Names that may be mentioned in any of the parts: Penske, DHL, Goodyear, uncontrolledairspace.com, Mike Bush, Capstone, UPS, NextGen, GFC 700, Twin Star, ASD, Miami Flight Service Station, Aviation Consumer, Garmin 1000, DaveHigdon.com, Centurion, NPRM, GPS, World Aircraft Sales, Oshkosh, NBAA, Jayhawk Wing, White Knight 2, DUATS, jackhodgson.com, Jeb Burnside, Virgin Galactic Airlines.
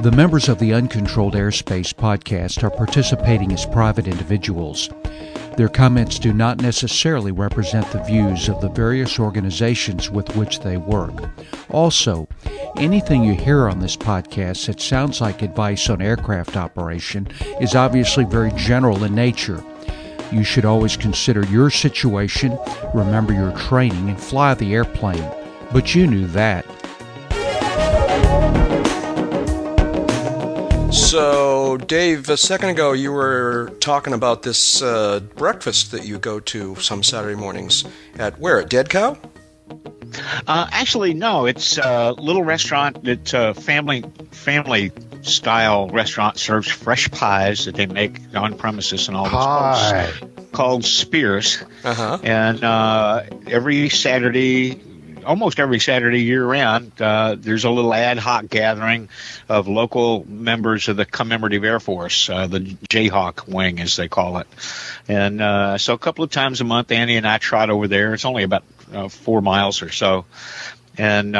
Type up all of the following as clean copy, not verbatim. The members of the Uncontrolled Airspace podcast are participating as private individuals. Their comments do not necessarily represent the views of the various organizations with which they work. Also, anything you hear on this podcast that sounds like advice on aircraft operation is obviously very general in nature. You should always consider your situation, remember your training, and fly the airplane. But you knew that. So, Dave, a second ago you were talking about this breakfast that you go to some Saturday mornings at where? At Dead Cow? Actually, no. It's a little restaurant that family-style restaurant serves fresh pies that they make on premises and all this called Spears. Uh-huh. And almost every Saturday year-round, there's a little ad hoc gathering of local members of the Commemorative Air Force, the Jayhawk Wing, as they call it. And so a couple of times a month, Annie and I trot over there. It's only about 4 miles or so. And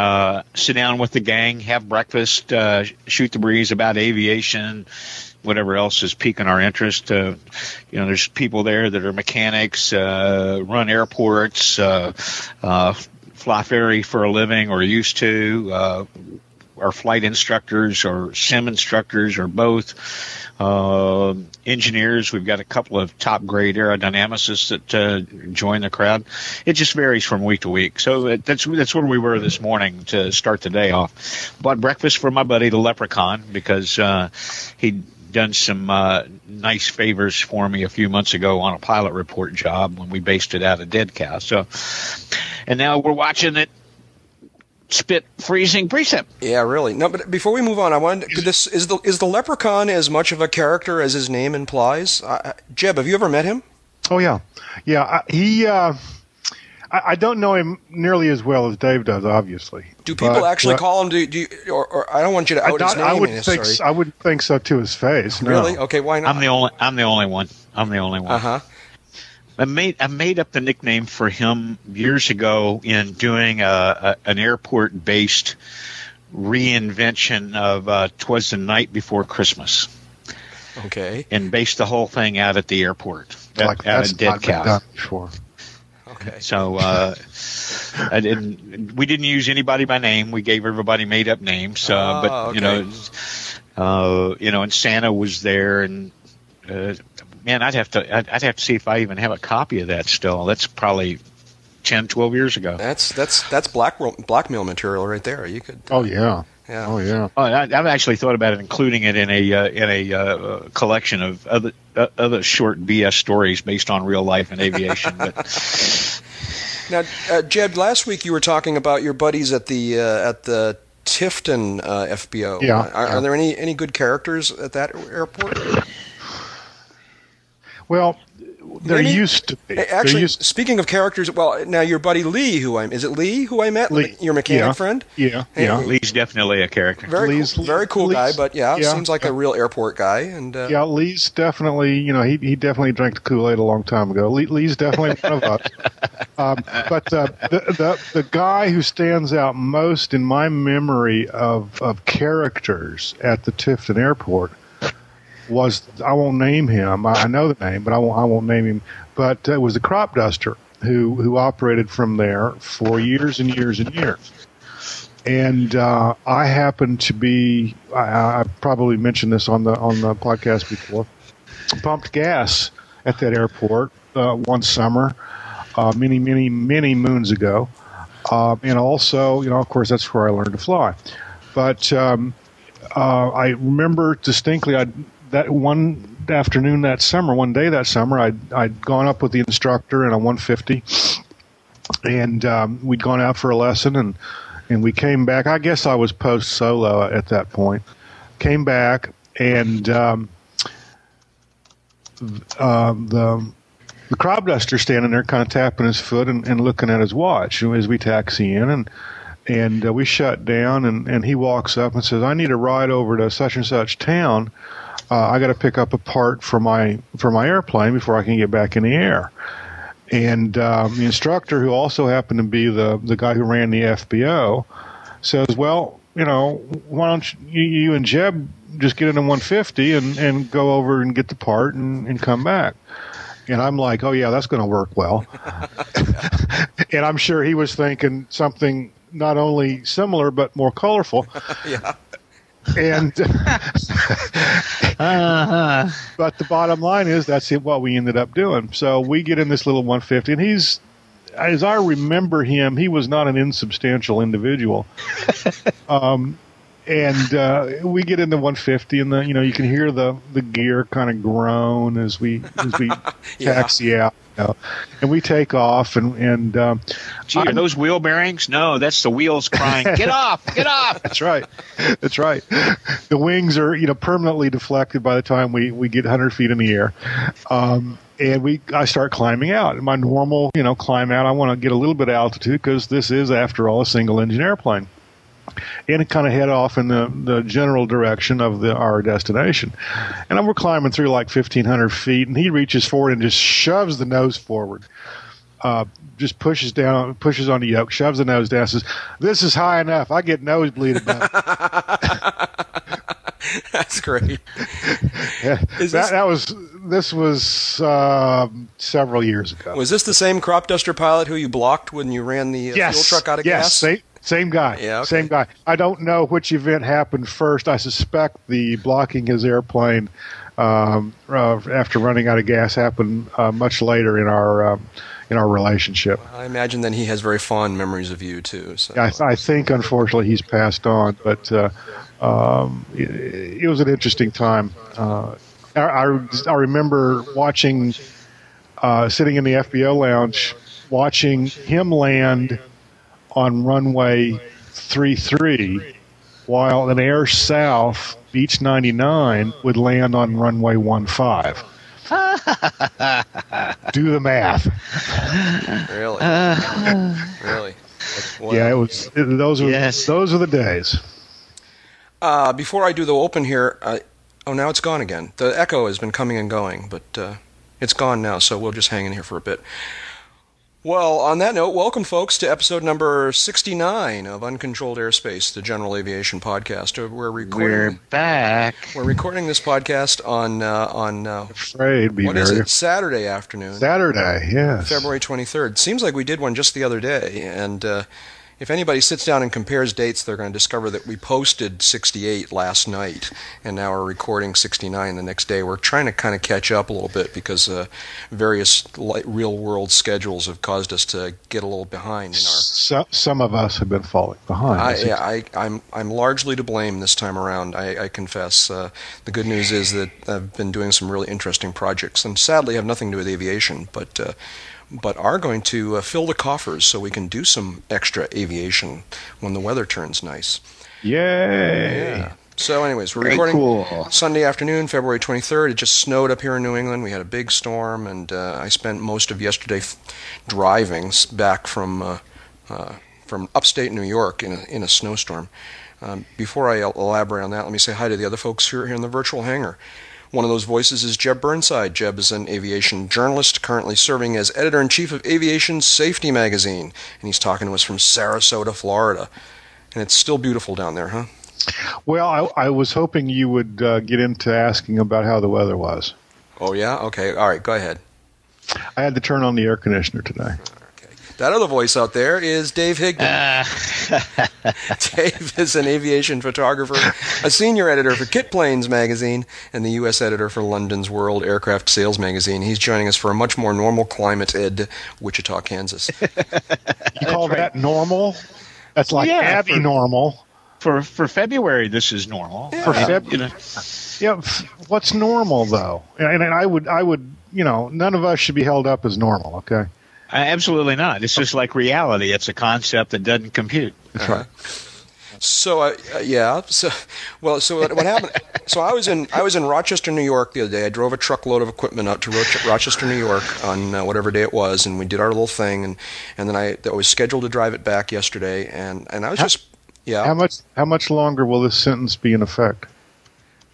sit down with the gang, have breakfast, shoot the breeze about aviation, whatever else is piquing our interest. There's people there that are mechanics, run airports, fly ferry for a living or used to, are flight instructors or sim instructors or both, engineers. We've got a couple of top-grade aerodynamicists that join the crowd. It just varies from week to week. So that's where we were this morning to start the day off. Bought breakfast for my buddy, the Leprechaun, because he'd done some nice favors for me a few months ago on a pilot report job when we based it out of Dead Cow. And now we're watching it spit freezing precept. Yeah, really. No, but before we move on, I wanted to, is the Leprechaun as much of a character as his name implies? Jeb, have you ever met him? Oh yeah, yeah. I don't know him nearly as well as Dave does, obviously. Do people actually call him? Or I don't want you to out his name. I wouldn't think so to his face. No. Really? Okay, why not? I'm the only one. Uh huh. I made up the nickname for him years ago in doing an airport-based reinvention of "'Twas the Night Before Christmas." Okay, and based the whole thing out at the airport, out of Dead Cow. Okay. So we didn't use anybody by name. We gave everybody made-up names. Okay. And Santa was there, and. Man, I'd have to see if I even have a copy of that still. That's probably 10, 12 years ago. That's blackmail material right there. You could. Oh yeah. I've actually thought about including it in a collection of other short BS stories based on real life and aviation. But now, Jeb, last week you were talking about your buddies at the Tifton FBO. Yeah. Are there any good characters at that airport? Well, there used to be. Actually, speaking of characters, well, now your buddy Lee, is it Lee who I met? Lee. Your mechanic friend? Yeah, hey, yeah. Lee's definitely a character. Very cool guy, but seems like a real airport guy. And yeah, Lee's definitely, he definitely drank the Kool-Aid a long time ago. Lee's definitely one of us. But the guy who stands out most in my memory of characters at the Tifton Airport was, I won't name him. I know the name, but I won't name him. But it was a crop duster who operated from there for years and years and years. And I happened to be, I probably mentioned this on the podcast before, pumped gas at that airport one summer, many, many, many moons ago. And also, of course, that's where I learned to fly. But I remember distinctly, that one afternoon that summer, one day that summer, I'd gone up with the instructor in a 150, and we'd gone out for a lesson, and we came back. I guess I was post-solo at that point. Came back, and the crop duster standing there kind of tapping his foot and looking at his watch as we taxi in, and we shut down, and he walks up and says, I need a ride over to such and such town. I got to pick up a part for my airplane before I can get back in the air. And the instructor, who also happened to be the guy who ran the FBO, says, well, you know, why don't you and Jeb just get in a 150 and go over and get the part and come back. And I'm like, oh, yeah, that's going to work well. And I'm sure he was thinking something not only similar but more colorful. Yeah. And but the bottom line is that's what we ended up doing. So we get in this little 150, and he's, as I remember him, he was not an insubstantial individual. We get into 150, and you can hear the gear kind of groan as we taxi out. And we take off, and gee, are those wheel bearings? No, that's the wheels crying. Get off! Get off! That's right. The wings are permanently deflected by the time we get 100 feet in the air, I start climbing out. My normal climb out. I want to get a little bit of altitude because this is, after all, a single engine airplane, and it kind of head off in the general direction of our destination. And we're climbing through like 1,500 feet, and he reaches forward and just shoves the nose forward, just pushes on the yoke, shoves the nose down, says, "This is high enough. I get nosebleed about it." That's great. Yeah, this was several years ago. Was this the same crop duster pilot who you blocked when you ran the fuel truck out of gas? Yes, same guy. Yeah, okay. Same guy. I don't know which event happened first. I suspect the blocking his airplane after running out of gas happened much later in our relationship. I imagine that he has very fond memories of you too. So. I think, unfortunately, he's passed on. But it was an interesting time. I remember watching, sitting in the FBO lounge, watching him land on runway 33, while an Air South Beach 99 would land on runway 15. Do the math. Really? Really? Yeah, it was. Those were the days. Before I do the open here, now it's gone again. The echo has been coming and going, but it's gone now, so we'll just hang in here for a bit. Well, on that note, welcome, folks, to episode number 69 of Uncontrolled Airspace, the General Aviation Podcast. We're back. We're recording this podcast Saturday afternoon. Saturday, yes. February 23rd. Seems like we did one just the other day, and if anybody sits down and compares dates, they're going to discover that we posted 68 last night, and now we're recording 69 the next day. We're trying to kind of catch up a little bit because various real-world schedules have caused us to get a little behind. Some of us have been falling behind. I'm largely to blame this time around, I confess. The good news is that I've been doing some really interesting projects, and sadly have nothing to do with aviation, but are going to fill the coffers so we can do some extra aviation when the weather turns nice. Yay! Yeah. So anyways, we're recording Sunday afternoon, February 23rd. It just snowed up here in New England. We had a big storm, and I spent most of yesterday driving back from upstate New York in a snowstorm. Before I elaborate on that, let me say hi to the other folks here in the virtual hangar. One of those voices is Jeb Burnside. Jeb is an aviation journalist currently serving as editor-in-chief of Aviation Safety Magazine, and he's talking to us from Sarasota, Florida. And it's still beautiful down there, huh? Well, I was hoping you would get into asking about how the weather was. Oh, yeah? Okay. All right. Go ahead. I had to turn on the air conditioner today. That other voice out there is Dave Higdon. Dave is an aviation photographer, a senior editor for Kitplanes magazine, and the U.S. editor for London's World Aircraft Sales magazine. He's joining us for a much more normal climate in Wichita, Kansas. You call that normal? That's like abnormal. For February, this is normal. Yeah. For February, what's normal though? And I would, none of us should be held up as normal. Okay. Absolutely not. It's just like reality. It's a concept that doesn't compute. That's right. So what happened? So I was in Rochester, New York the other day. I drove a truckload of equipment out to Rochester, New York on whatever day it was, and we did our little thing, and then I was scheduled to drive it back yesterday, and I was How much longer will this sentence be in effect?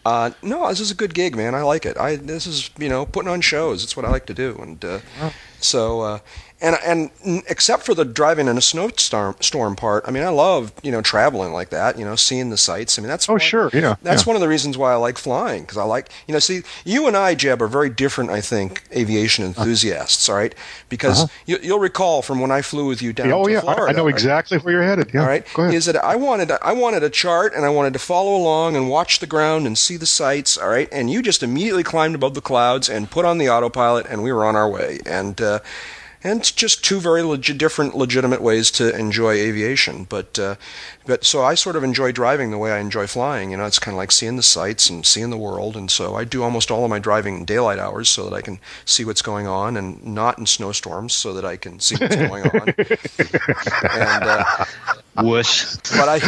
No, this is a good gig, man. I like it. This is putting on shows. It's what I like to do, and. So, and except for the driving in a snowstorm part, I mean, I love, traveling like that, seeing the sights. I mean, that's one of the reasons why I like flying, because I like, you and I, Jeb, are very different, I think, aviation enthusiasts, all right? Because you'll recall from when I flew with you down to Florida. I know exactly where you're headed. Yeah. All right. Go ahead. Is that I wanted a chart, and I wanted to follow along and watch the ground and see the sights, all right? And you just immediately climbed above the clouds and put on the autopilot, and we were on our way. And it's just two very different, legitimate ways to enjoy aviation. But so I sort of enjoy driving the way I enjoy flying. It's kind of like seeing the sights and seeing the world. And so I do almost all of my driving in daylight hours so that I can see what's going on, and not in snowstorms so that I can see what's going on. Whoosh. But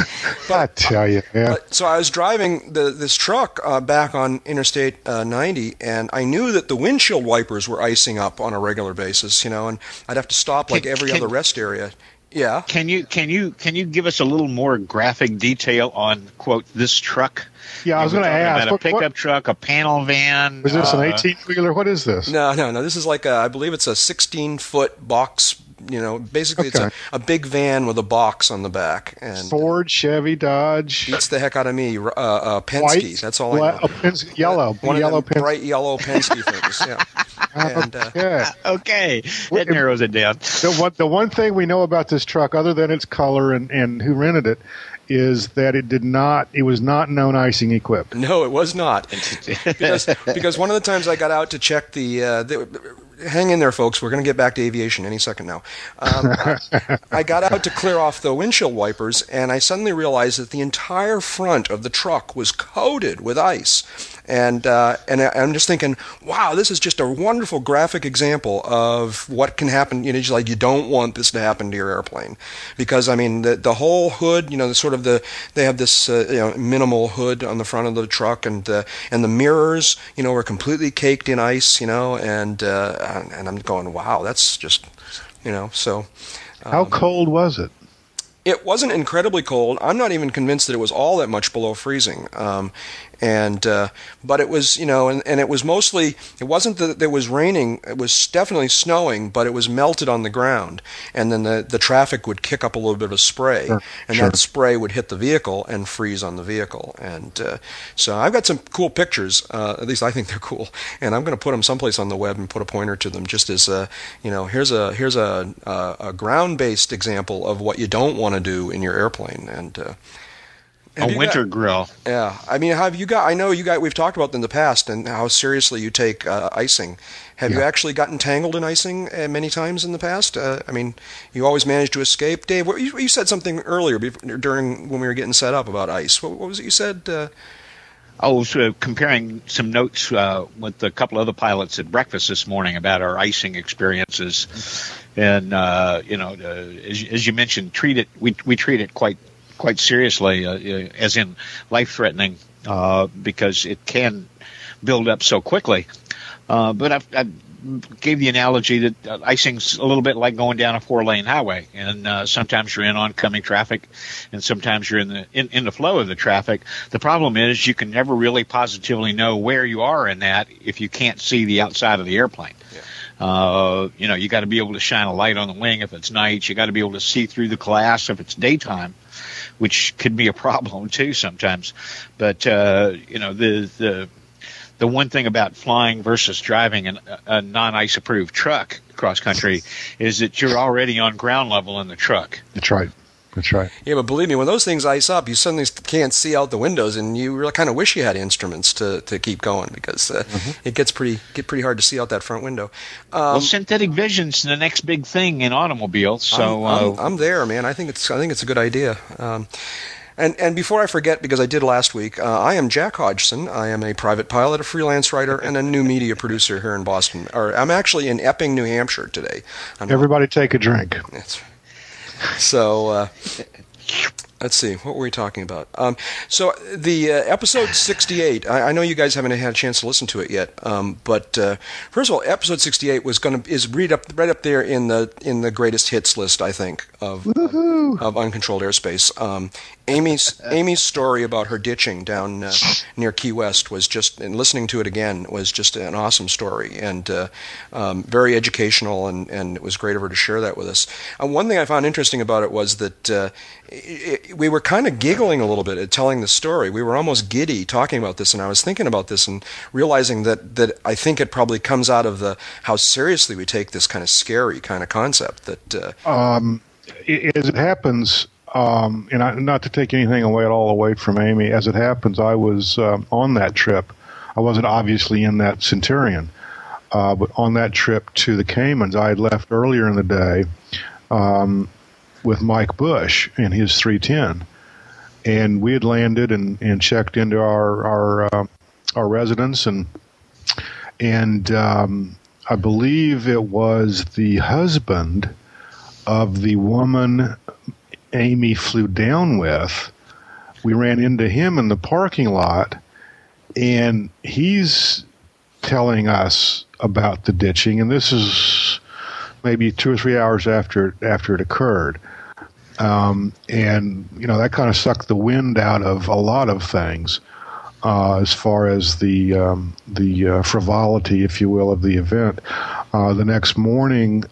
I tell you. Yeah. So I was driving this truck back on Interstate 90, and I knew that the windshield wipers were icing up on a regular basis. And I'd have to stop like every other rest area. Yeah. Can you give us a little more graphic detail on quote this truck? Yeah, I was going to ask. About a pickup truck, a panel van. Is this an 18-wheeler? What is this? No. This is like I believe it's a 16-foot box. Basically it's a big van with a box on the back. And Ford, Chevy, Dodge. Beats the heck out of me. Penske. White, that's all I know. Penske, yellow. Bright yellow Penske things. Yeah. Okay. That narrows it down. The one thing we know about this truck, other than its color and who rented it, is that it was not known icing equipped. No, it was not. because one of the times I got out to check hang in there, folks. We're going to get back to aviation any second now. I got out to clear off the windshield wipers, and I suddenly realized that the entire front of the truck was coated with ice. And I'm just thinking, wow, this is just a wonderful graphic example of what can happen. Just like you don't want this to happen to your airplane, because I mean the whole hood, they have this minimal hood on the front of the truck, and the mirrors, were completely caked in ice, and I'm going, wow, that's just, so. How cold was it? It wasn't incredibly cold. I'm not even convinced that it was all that much below freezing. But it was, and it was mostly, it wasn't that it was raining, it was definitely snowing, but it was melted on the ground. And then the traffic would kick up a little bit of a spray, that spray would hit the vehicle and freeze on the vehicle. And so I've got some cool pictures, at least I think they're cool, and I'm going to put them someplace on the web and put a pointer to them, just as, here's a ground-based example of what you don't want to do in your airplane. And a winter grill. Yeah. I mean, we've talked about in the past and how seriously you take icing. Have you actually gotten tangled in icing many times in the past? I mean, you always manage to escape. Dave, you said something earlier when we were getting set up about ice. What was it you said? I was comparing some notes with a couple other pilots at breakfast this morning about our icing experiences. And, as you mentioned, we treat it quite seriously, as in life-threatening, because it can build up so quickly. But I gave the analogy that icing's a little bit like going down a four-lane highway, and sometimes you're in oncoming traffic, and sometimes you're in the flow of the traffic. The problem is you can never really positively know where you are in that if you can't see the outside of the airplane. Yeah. You got to be able to shine a light on the wing if it's night. You got to be able to see through the glass if it's daytime, which could be a problem too sometimes. But the one thing about flying versus driving a non-ice approved truck cross country is that you're already on ground level in the truck. That's right. That's right. Yeah, but believe me, when those things ice up, you suddenly can't see out the windows, and you really kind of wish you had instruments to keep going, because it gets pretty hard to see out that front window. Synthetic vision's the next big thing in automobiles. So I'm there, man. I think it's a good idea. And before I forget, because I did last week, I am Jack Hodgson. I am a private pilot, a freelance writer, and a new media producer here in Boston. Or I'm actually in Epping, New Hampshire today. Everybody take a drink. That's right. So, Let's see, what were we talking about? So the episode 68, I know you guys haven't had a chance to listen to it yet, but first of all, episode 68 is right up there in the greatest hits list, I think, of uncontrolled airspace. Amy's story about her ditching down near Key West was just, and listening to it again was just an awesome story, and very educational, and it was great of her to share that with us. One thing I found interesting about it was that we were kind of giggling a little bit at telling the story. We were almost giddy talking about this, and I was thinking about this and realizing that I think it probably comes out of how seriously we take this kind of scary kind of concept. That as it happens, and not to take anything away from Amy, as it happens, I was on that trip. I wasn't obviously in that Centurion, but on that trip to the Caymans, I had left earlier in the day. With Mike Bush in his 310, and we had landed and checked into our residence, and I believe it was the husband of the woman Amy flew down with. We ran into him in the parking lot, and he's telling us about the ditching, and this is maybe 2 or 3 hours after it occurred. And, you know, that kind of sucked the wind out of a lot of things as far as the frivolity, if you will, of the event. The next morning,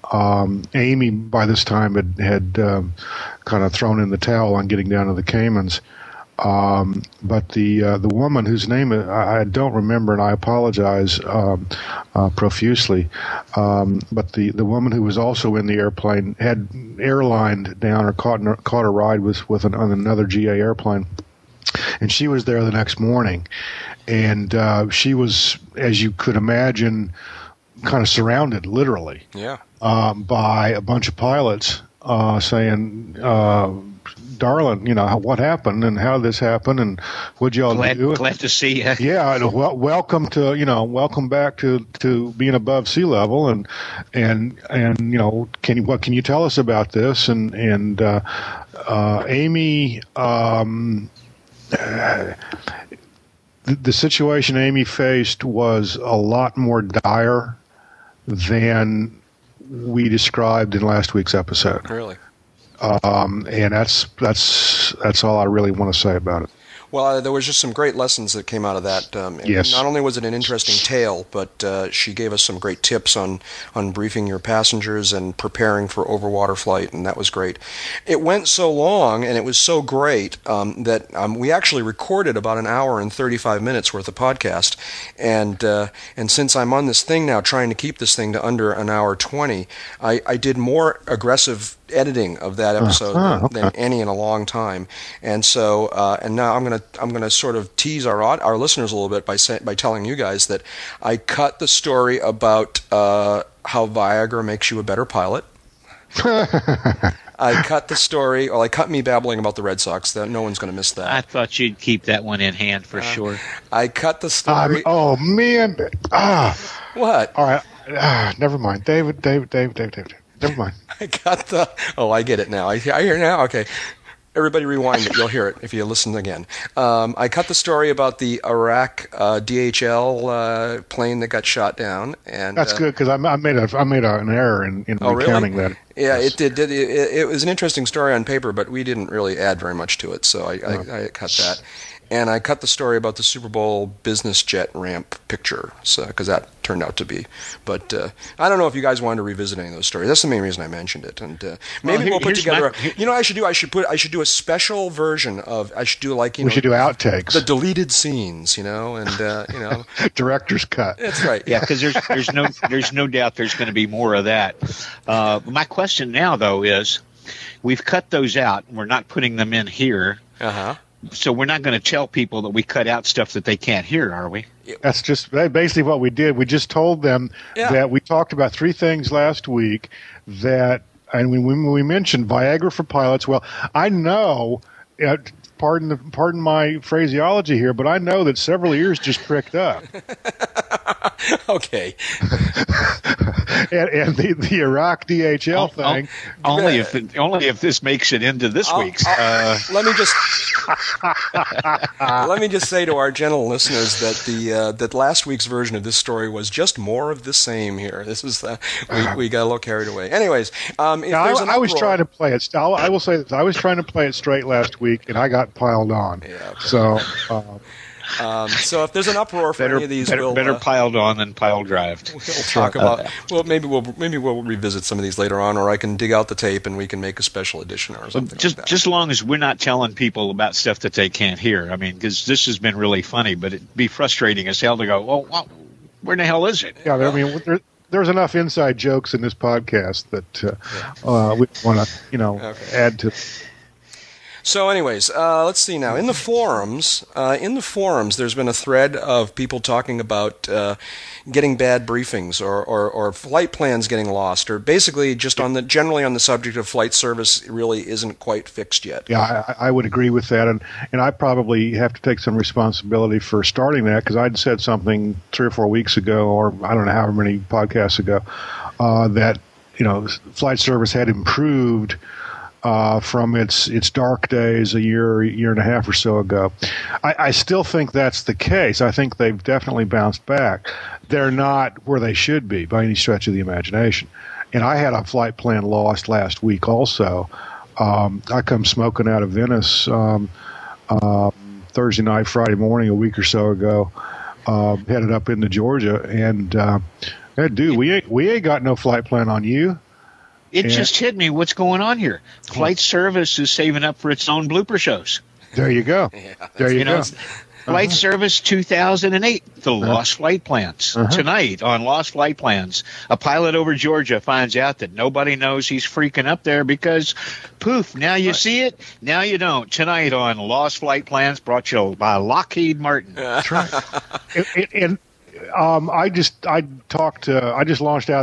Amy, by this time, had kind of thrown in the towel on getting down to the Caymans. But the woman whose name I don't remember, and I apologize profusely, but the woman who was also in the airplane had airlined down or caught a ride with another GA airplane, and she was there the next morning, and she was, as you could imagine, kind of surrounded, literally, by a bunch of pilots saying, darling, you know, what happened and how this happened and what y'all do? Glad to see you. Yeah, welcome to, you know, welcome back to being above sea level, and you know, what can you tell us about this? And Amy, the situation Amy faced was a lot more dire than we described in last week's episode. Really. And that's all I really want to say about it. Well, there was just some great lessons that came out of that. Yes. Not only was it an interesting tale, but she gave us some great tips on briefing your passengers and preparing for overwater flight, and that was great. It went so long, and it was so great that we actually recorded about an hour and 35 minutes worth of podcast. And since I'm on this thing now, trying to keep this thing to under an hour 20, I did more aggressive editing of that episode than any in a long time, and so and now I'm gonna sort of tease our listeners a little bit by telling you guys that I cut the story about how Viagra makes you a better pilot. I cut the story, or I cut me babbling about the Red Sox. That no one's going to miss that. I thought you'd keep that one in hand for sure. I cut the story. Oh man! What? All right. Never mind, David. Never mind. I got the... Oh, I get it now. I hear now? Okay. Everybody rewind it. You'll hear it if you listen again. I cut the story about the Iraq DHL plane that got shot down. And that's good, because I made an error in recounting that. Yeah, yes. It was an interesting story on paper, but we didn't really add very much to it, so I cut that. And I cut the story about the Super Bowl business jet ramp picture, because that turned out to be. But I don't know if you guys wanted to revisit any of those stories. That's the main reason I mentioned it. And maybe we'll put together. I should do a special version of. I should do we should do outtakes, the deleted scenes, you know, and you know, director's cut. That's right. Yeah, because there's no doubt there's going to be more of that. My question now though is, we've cut those out. We're not putting them in here. Uh huh. So we're not going to tell people that we cut out stuff that they can't hear, are we? That's just basically what we did. We just told them that we talked about three things last week and we mentioned Viagra for pilots. Well, I know, pardon my phraseology here, but I know that several ears just pricked up. Okay. And the Iraq DHL thing. Only if this makes it into this week's. Let me just say to our gentle listeners that that last week's version of this story was just more of the same. Here, this is we got a little carried away. Anyways, I was trying to play it. I will say this: I was trying to play it straight last week, and I got piled on. Yeah, okay. So. So if there's an uproar for any of these, we'll piled on than pile drived. We'll talk about. Well, maybe we'll revisit some of these later on, or I can dig out the tape and we can make a special edition or something. Just as long as we're not telling people about stuff that they can't hear. I mean, because this has been really funny, but it'd be frustrating as hell to go, oh, well, where in the hell is it? Yeah, I mean, there's enough inside jokes in this podcast that we want to, add to. So anyways, let's see now. In the forums, there's been a thread of people talking about getting bad briefings or flight plans getting lost, or basically just generally on the subject of flight service really isn't quite fixed yet. Yeah, I would agree with that, and I probably have to take some responsibility for starting that, because I'd said something 3 or 4 weeks ago, or I don't know however many podcasts ago, that flight service had improved from its dark days a year and a half or so ago. I still think that's the case. I think they've definitely bounced back. They're not where they should be by any stretch of the imagination. And I had a flight plan lost last week also. I come smoking out of Venice Thursday night, Friday morning, a week or so ago, headed up into Georgia. And, dude, we ain't got no flight plan on you. It just hit me. What's going on here? Flight service is saving up for its own blooper shows. There you go. There you go. Flight service 2008, the lost flight plans. Tonight on Lost Flight Plans, a pilot over Georgia finds out that nobody knows he's freaking up there because, poof, now you see it, now you don't. Tonight on Lost Flight Plans, brought to you by Lockheed Martin. That's right. I just launched out of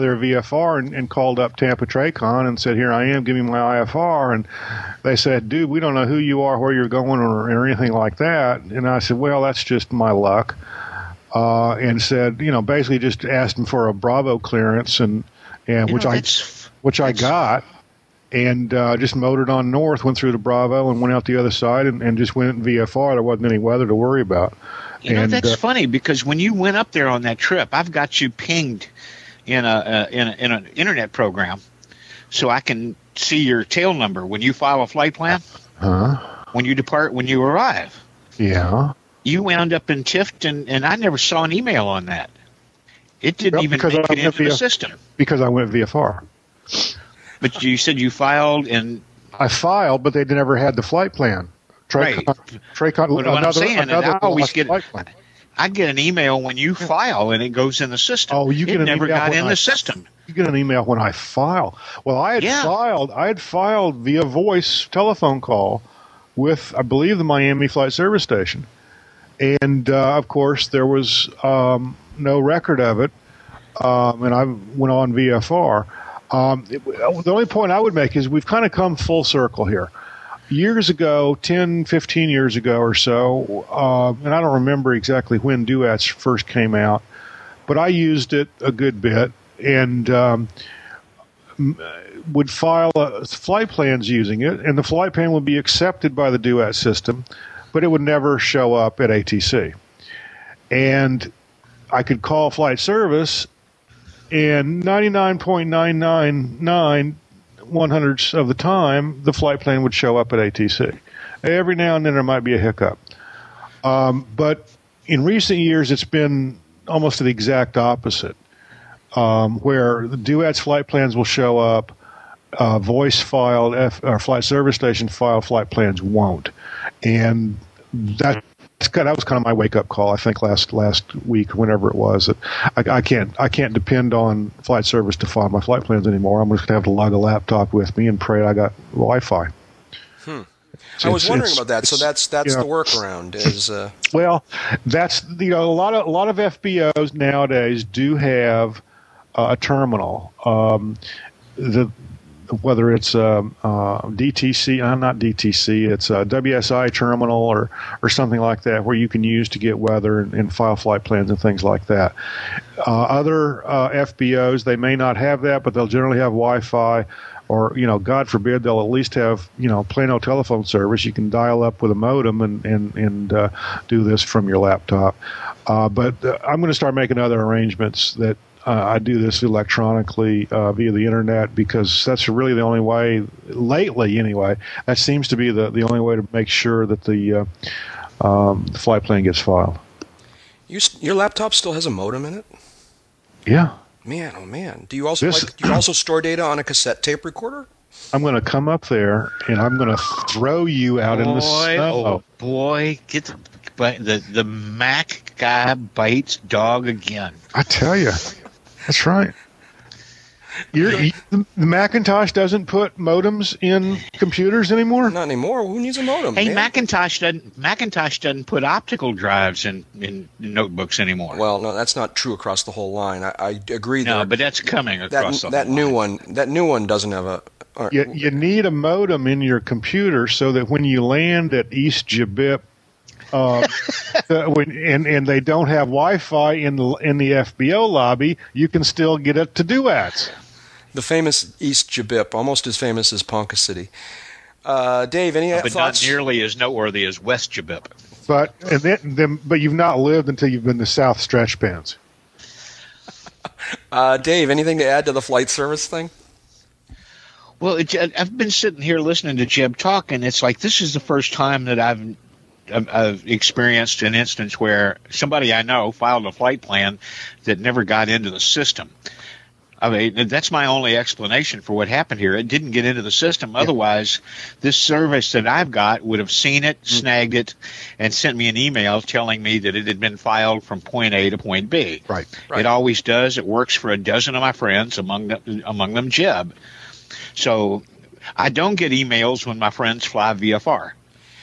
their VFR and called up Tampa TracON and said, here I am, give me my IFR. And they said, dude, we don't know who you are, where you're going, or anything like that. And I said, well, that's just my luck. And said, basically just asked them for a Bravo clearance, which I got. And just motored on north, went through to Bravo, and went out the other side, and just went VFR. There wasn't any weather to worry about. That's funny, because when you went up there on that trip, I've got you pinged in an internet program, so I can see your tail number when you file a flight plan, when you depart, when you arrive. Yeah. You wound up in Tifton, and I never saw an email on that. It didn't even make it into the system. Because I went VFR. But you said you filed, and I filed, but they never had the flight plan. TracON, but what I'm saying, I get an email when you file, and it goes in the system. Oh, you get it never got in the system. You get an email when I file. Well, I had filed via voice telephone call with, I believe, the Miami Flight Service Station, and of course there was no record of it, and I went on VFR. The only point I would make is we've kind of come full circle here. Years ago, 10, 15 years ago or so, and I don't remember exactly when DUATS first came out, but I used it a good bit and would file flight plans using it, and the flight plan would be accepted by the DUATS system, but it would never show up at ATC. And I could call flight service, and 99.999 one-hundredths of the time, the flight plan would show up at ATC. Every now and then there might be a hiccup. But in recent years, it's been almost the exact opposite, where the DUATS flight plans will show up, voice filed, or flight service station filed flight plans won't. And that was kind of my wake-up call, I think, last week, whenever it was. That I can't depend on flight service to file my flight plans anymore. I'm just going to have to lug a laptop with me and pray I got Wi-Fi. So I was wondering about that. So that's the workaround. Is well, that's a lot of FBOs nowadays do have a terminal. The whether it's WSI terminal or something like that, where you can use to get weather and file flight plans and things like that. Other FBOs, they may not have that, but they'll generally have Wi-Fi. Or, God forbid, they'll at least have, Plano telephone service. You can dial up with a modem and do this from your laptop. But I'm going to start making other arrangements that I do this electronically via the Internet, because that's really the only way, lately anyway, that seems to be the only way to make sure that the flight plan gets filed. Your laptop still has a modem in it? Yeah. Man, oh man! Do you also store data on a cassette tape recorder? I'm going to come up there and I'm going to throw you out in the snow. Oh boy, the Mac guy bites dog again. I tell you, that's right. The Macintosh doesn't put modems in computers anymore? Not anymore. Who needs a modem? Hey, man? Macintosh doesn't put optical drives in notebooks anymore. Well, no, that's not true across the whole line. I agree. No, but that's coming across the whole line. That new one doesn't have a... You need a modem in your computer so that when you land at East Jibip, and they don't have Wi-Fi in the FBO lobby, you can still get it to DUATS. The famous East Jibip, almost as famous as Ponca City. Dave, any thoughts? But not nearly as noteworthy as West Jibip. But you've not lived until you've been to South Stretch Pants. Dave, anything to add to the flight service thing? Well, I've been sitting here listening to Jeb talk, and it's like this is the first time that I've experienced an instance where somebody I know filed a flight plan that never got into the system. I mean, that's my only explanation for what happened here. It didn't get into the system. Yeah. Otherwise, this service that I've got would have seen it, snagged it, and sent me an email telling me that it had been filed from point A to point B. Right. It always does. It works for a dozen of my friends, among them Jeb. So I don't get emails when my friends fly VFR.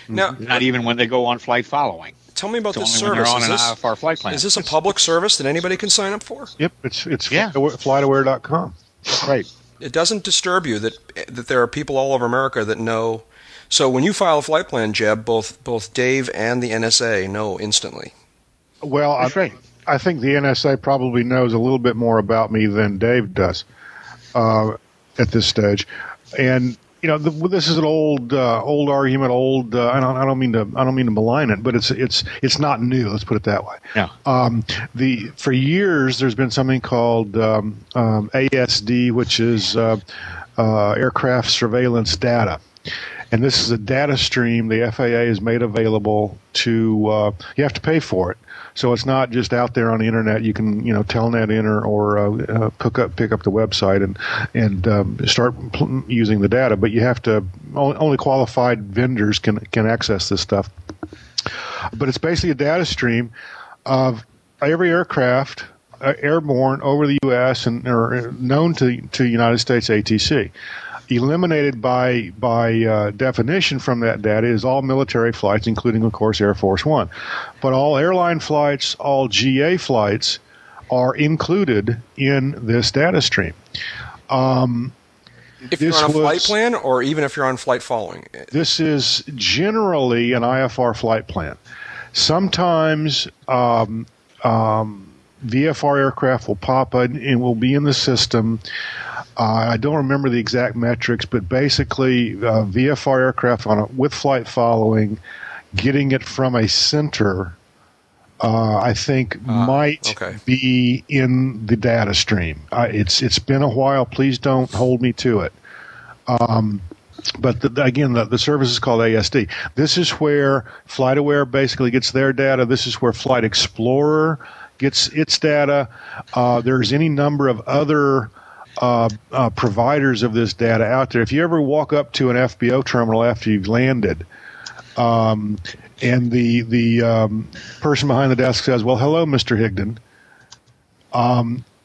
Now, not even when they go on flight following. Tell me about this service. Is this a public service that anybody can sign up for? Yep, it's flightaware.com. Right. It doesn't disturb you that there are people all over America that know. So when you file a flight plan, Jeb, both Dave and the NSA know instantly. Well, I think the NSA probably knows a little bit more about me than Dave does at this stage, and. This is an old argument. I don't mean to malign it, but it's not new. Let's put it that way. Yeah. For years there's been something called ASD, which is aircraft surveillance data, and this is a data stream the FAA has made available to. You have to pay for it. So it's not just out there on the Internet. You can, telnet in or pick up the website and start using the data. But you have to only qualified vendors can access this stuff. But it's basically a data stream of every aircraft airborne over the U.S. and or known to United States ATC. Eliminated by definition from that data is all military flights, including, of course, Air Force One. But all airline flights, all GA flights are included in this data stream. If you're on a flight plan or even if you're on flight following? This is generally an IFR flight plan. Sometimes VFR aircraft will pop up and will be in the system. I don't remember the exact metrics, but basically VFR aircraft with flight following, getting it from a center, might be in the data stream. It's been a while. Please don't hold me to it. But the service is called ASD. This is where FlightAware basically gets their data. This is where Flight Explorer gets its data. There's any number of other providers of this data out there. If you ever walk up to an FBO terminal after you've landed, and the person behind the desk says, "Well, hello, Mr. Higdon,"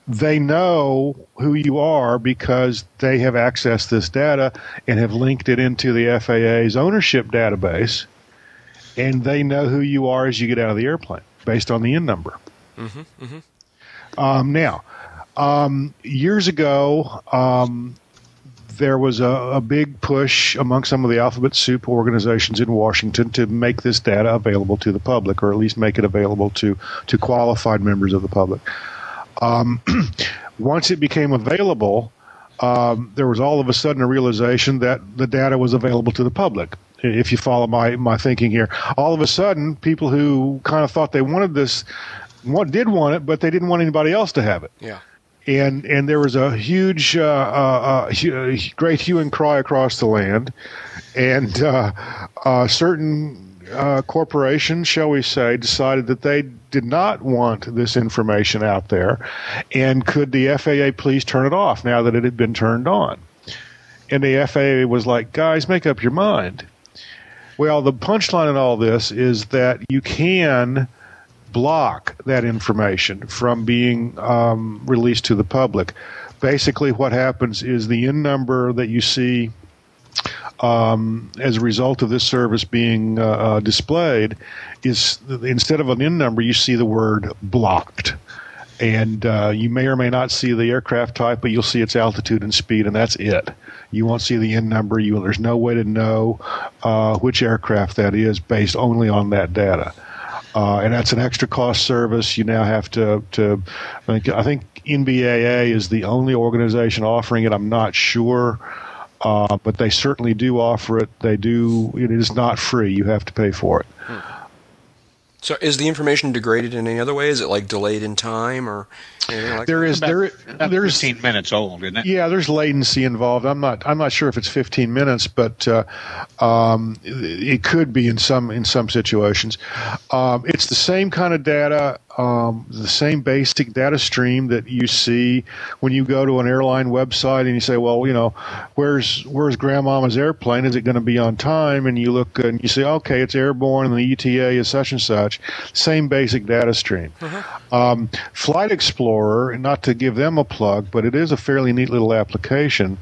they know who you are because they have accessed this data and have linked it into the FAA's ownership database, and they know who you are as you get out of the airplane based on the IN number. Mm-hmm, mm-hmm. Years ago, there was a big push among some of the alphabet soup organizations in Washington to make this data available to the public, or at least make it available to qualified members of the public. Once it became available, there was all of a sudden a realization that the data was available to the public. If you follow my thinking here, all of a sudden people who kind of thought they wanted this did want it, but they didn't want anybody else to have it. Yeah. And there was a huge, great hue and cry across the land, and certain corporations, shall we say, decided that they did not want this information out there, and could the FAA please turn it off now that it had been turned on? And the FAA was like, guys, make up your mind. Well, the punchline in all this is that you can block that information from being released to the public. Basically, what happens is the N number that you see as a result of this service being displayed is, instead of an N number, you see the word blocked. And you may or may not see the aircraft type, but you'll see its altitude and speed, and that's it. You won't see the N number. There's no way to know which aircraft that is based only on that data. And that's an extra cost service. You now have to – I think NBAA is the only organization offering it. I'm not sure, but they certainly do offer it. They do – it is not free. You have to pay for it. Hmm. So is the information degraded in any other way? Is it like delayed in time or anything like that? There's 15 minutes old, isn't it? Yeah, there's latency involved. I'm not sure if it's 15 minutes, but it could be in some situations. It's the same kind of data, the same basic data stream that you see when you go to an airline website and you say, well, where's grandmama's airplane? Is it going to be on time? And you look and you say, okay, it's airborne and the ETA is such and such. Same basic data stream. Uh-huh. Flight Explorer, not to give them a plug, but it is a fairly neat little application.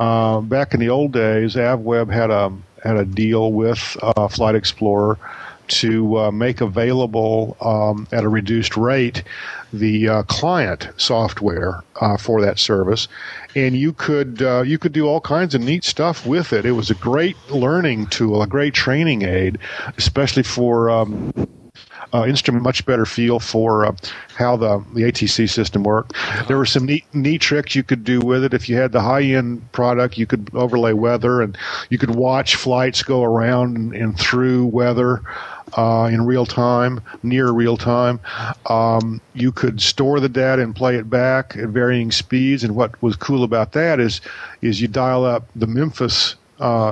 Back in the old days, AvWeb had a deal with Flight Explorer to make available at a reduced rate the client software for that service, and you could do all kinds of neat stuff with it. It was a great learning tool, a great training aid, especially for much better feel for how the ATC system worked. There were some neat tricks you could do with it. If you had the high-end product, you could overlay weather, and you could watch flights go around and through weather in real time, near real time. You could store the data and play it back at varying speeds, and what was cool about that is you dial up the Memphis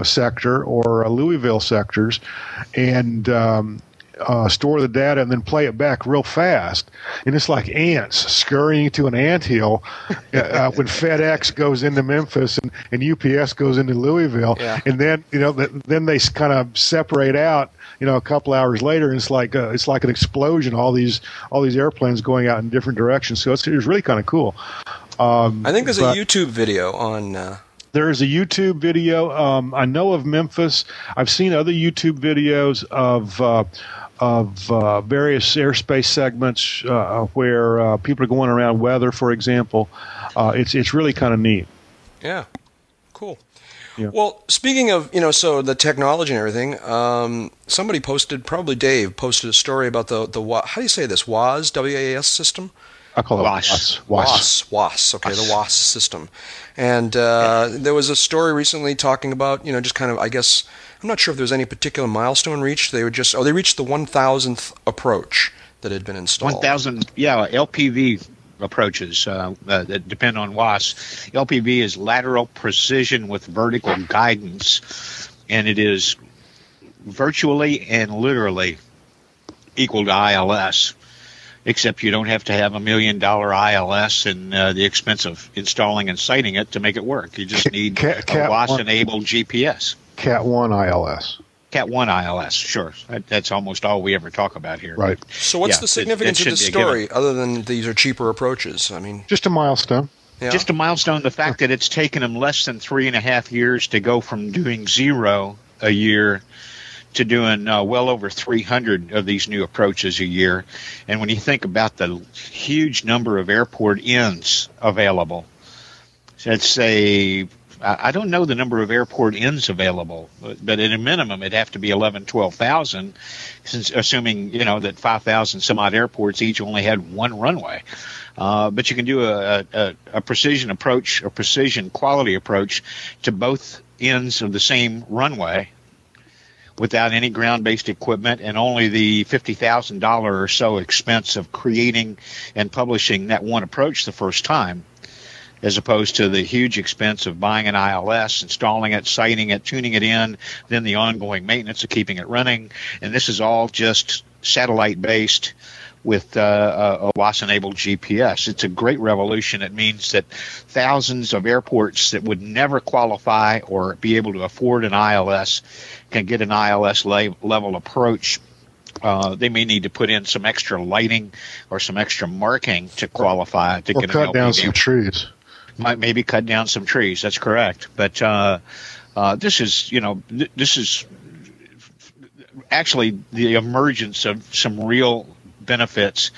sector or Louisville sectors and store the data and then play it back real fast. And it's like ants scurrying to an anthill when FedEx goes into Memphis and UPS goes into Louisville. Yeah. And then, then they kind of separate out, a couple hours later, and it's like an explosion, all these airplanes going out in different directions. So it's really kind of cool. I think there's a YouTube video on there is a YouTube video. I know of Memphis. I've seen other YouTube videos of various airspace segments where people are going around weather, for example. It's really kind of neat. Yeah, cool. Yeah. Well, speaking of, so the technology and everything, somebody posted, probably Dave, posted a story about the how do you say this, WAAS, W-A-A-S system? I call it WAAS. Okay, the WAAS system. And there was a story recently talking about, just kind of, I guess, I'm not sure if there was any particular milestone reached. They reached the 1,000th approach that had been installed. 1,000, yeah, LPV approaches that depend on WAAS. LPV is lateral precision with vertical guidance, and it is virtually and literally equal to ILS. Except you don't have to have $1 million ILS and the expense of installing and sighting it to make it work. You just need a WAAS-enabled GPS. Cat 1 ILS. Cat 1 ILS, sure. That's almost all we ever talk about here. Right. So what's the significance of this story, other than these are cheaper approaches? I mean, just a milestone. Yeah. Just a milestone. The fact that it's taken them less than 3.5 years to go from doing 0 a year to doing well over 300 of these new approaches a year. And when you think about the huge number of airport ends available, so let's say I don't know the number of airport inns available, but at a minimum, it'd have to be 11,000, 12,000, since assuming, you know, that 5,000 some odd airports each only had one runway. But you can do a precision approach, a precision quality approach to both ends of the same runway without any ground-based equipment and only the $50,000 or so expense of creating and publishing that one approach the first time, as opposed to the huge expense of buying an ILS, installing it, sighting it, tuning it in, then the ongoing maintenance of keeping it running. And this is all just satellite-based with a WAAS-enabled GPS. It's a great revolution. It means that thousands of airports that would never qualify or be able to afford an ILS can get an ILS level approach. They may need to put in some extra lighting or some extra marking to qualify to get an LPV. Cut down some trees. Might maybe cut down some trees. That's correct. But this is, you know, this is actually the emergence of some real benefits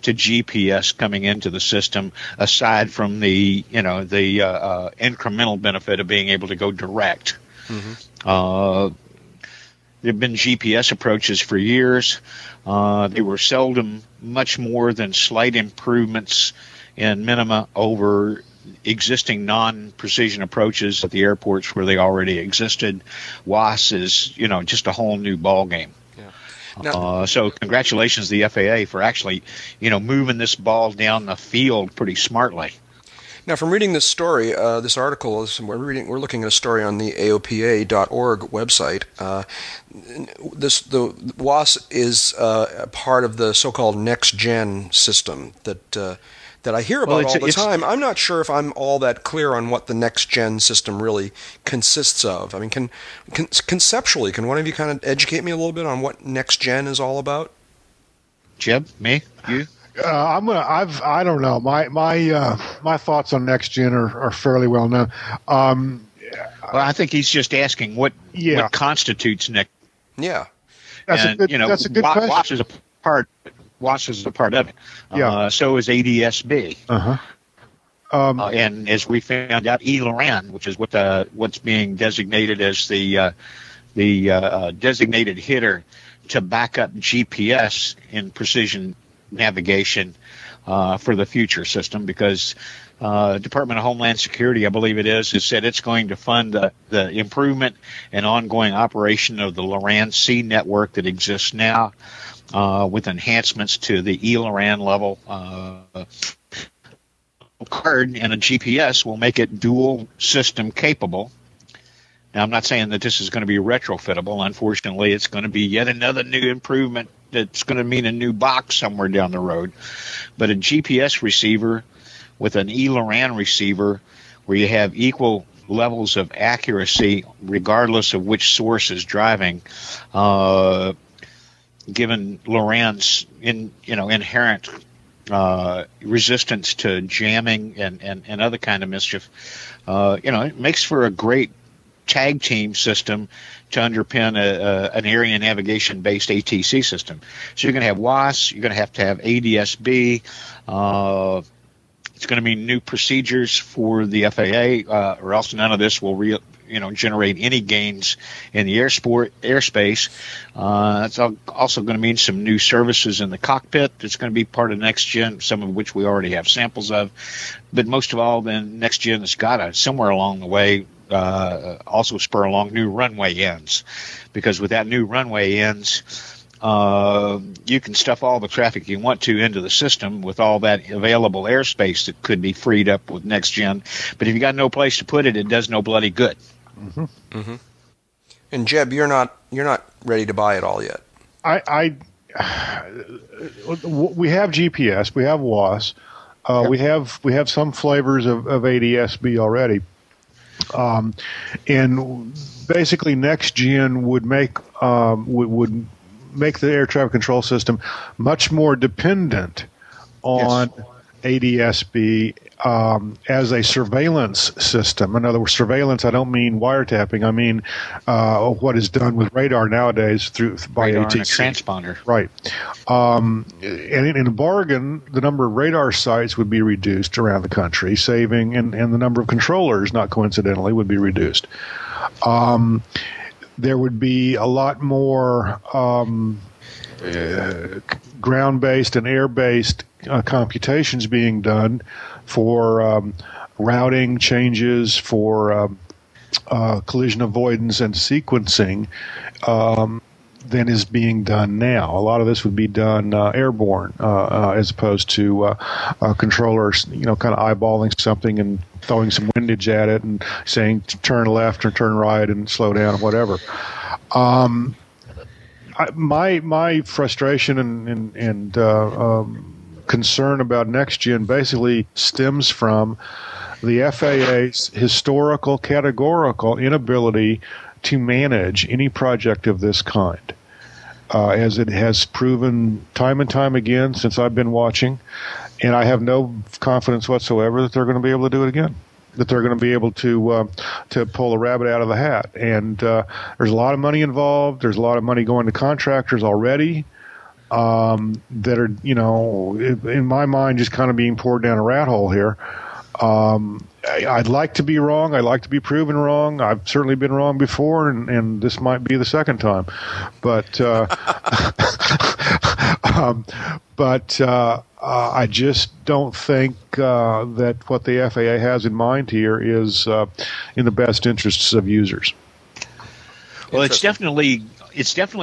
to GPS coming into the system, aside from the, you know, the incremental benefit of being able to go direct. Mm-hmm. There have been GPS approaches for years. They were seldom much more than slight improvements in minima over existing non-precision approaches at the airports where they already existed. WAAS is, you know, just a whole new ballgame. Yeah. Now, so congratulations to the FAA for actually, you know, moving this ball down the field pretty smartly. Now, from reading this story, this article, we're looking at a story on the AOPA.org website. The WAAS is part of the so-called NextGen system that that I hear about all the time. I'm not sure if I'm all that clear on what the NextGen system really consists of. I mean, conceptually, can one of you kind of educate me a little bit on what NextGen is all about? Jeb, me, you? I don't know. My thoughts on NextGen are fairly well known. Well, I think he's just asking what constitutes NextGen. Yeah, that's a good question. WAAS is a part. WAAS is a part of it. Yeah. So is ADS-B. Uh-huh. And as we found out, E-Loran, which is what's being designated as the designated hitter to back up GPS in precision navigation for the future system, because Department of Homeland Security, I believe it is, has said it's going to fund the improvement and ongoing operation of the Loran C network that exists now, with enhancements to the E-Loran level. Card and a GPS will make it dual system capable. Now, I'm not saying that this is going to be retrofittable. Unfortunately, it's going to be yet another new improvement that's going to mean a new box somewhere down the road. But a GPS receiver with an E-Loran receiver, where you have equal levels of accuracy regardless of which source is driving, given Loran's inherent resistance to jamming and other kind of mischief, it makes for a great tag team system to underpin an area navigation based ATC system. So you're going to have WAAS, you're going to have ADS-B. It's going to be new procedures for the FAA, or else none of this will generate any gains in the airspace. It's also going to mean some new services in the cockpit that's going to be part of NextGen, some of which we already have samples of. But most of all, then NextGen has got to, somewhere along the way, also spur along new runway ends, because with that new runway ends, you can stuff all the traffic you want to into the system with all that available airspace that could be freed up with NextGen. But if you got no place to put it, it does no bloody good. Mm-hmm. Mm-hmm. And Jeb, you're not ready to buy it all yet. We have GPS, we have WAAS, yep. we have some flavors of ADS-B already, and basically NextGen would make make the air traffic control system much more dependent on ADS-B as a surveillance system. In other words, surveillance, I don't mean wiretapping. I mean what is done with radar nowadays through by radar ATC. And a transponder. Right. And in a bargain, the number of radar sites would be reduced around the country, saving, and the number of controllers, not coincidentally, would be reduced. There would be a lot more ground-based and air-based computations being done for routing changes, for collision avoidance and sequencing than is being done now. A lot of this would be done airborne as opposed to controllers, kind of eyeballing something and throwing some windage at it and saying turn left or turn right and slow down or whatever. My frustration and concern about NextGen basically stems from the FAA's historical, categorical inability to manage any project of this kind, as it has proven time and time again since I've been watching, and I have no confidence whatsoever that they're going to be able to do it again, that they're going to be able to pull a rabbit out of the hat. And there's a lot of money involved. There's a lot of money going to contractors already. That are, in my mind, just kind of being poured down a rat hole here. I'd like to be wrong. I'd like to be proven wrong. I've certainly been wrong before, and this might be the second time. But I just don't think that what the FAA has in mind here is in the best interests of users. Well, it's definitely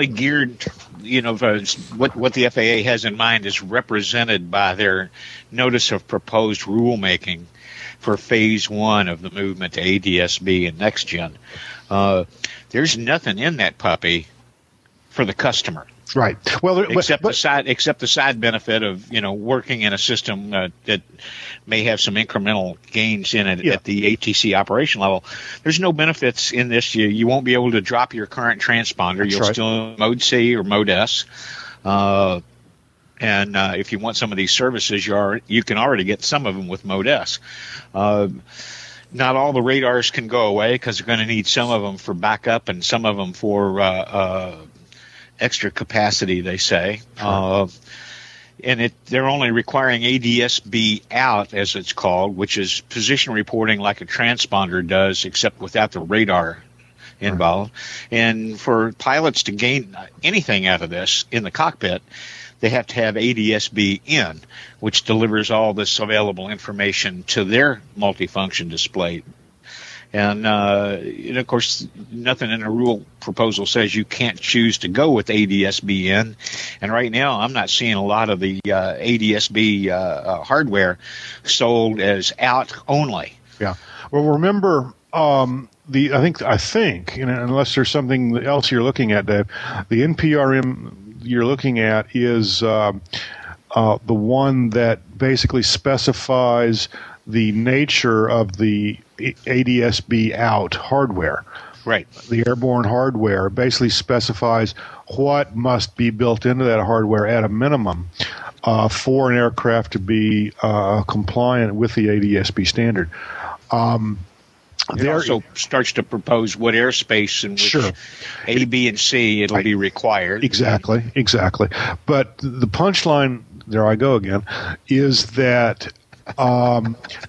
geared, what the FAA has in mind is represented by their notice of proposed rulemaking for Phase 1 of the movement to ADS-B and NextGen. There's nothing in that puppy for the customer. Right. Well, except the side benefit of working in a system that may have some incremental gains in it at the ATC operation level. There's no benefits in this. You won't be able to drop your current transponder. That's right. Still mode C or mode S. And if you want some of these services, you can already get some of them with mode S. Not all the radars can go away because they're going to need some of them for backup and some of them for extra capacity, they say. Sure. They're only requiring ADS-B out, as it's called, which is position reporting like a transponder does, except without the radar involved. Right. And for pilots to gain anything out of this in the cockpit, they have to have ADS-B in, which delivers all this available information to their multifunction display. And of course, nothing in the rule proposal says you can't choose to go with ADS-B in. And right now, I'm not seeing a lot of the ADS-B hardware sold as out only. Yeah. Well, remember I think unless there's something else you're looking at, Dave, the NPRM you're looking at is the one that basically specifies the nature of the ADS-B out hardware. Right. The airborne hardware basically specifies what must be built into that hardware at a minimum for an aircraft to be compliant with the ADS-B standard. It also starts to propose what airspace in which A, B, and C it'll be required. Exactly. But the punchline, there I go again, is that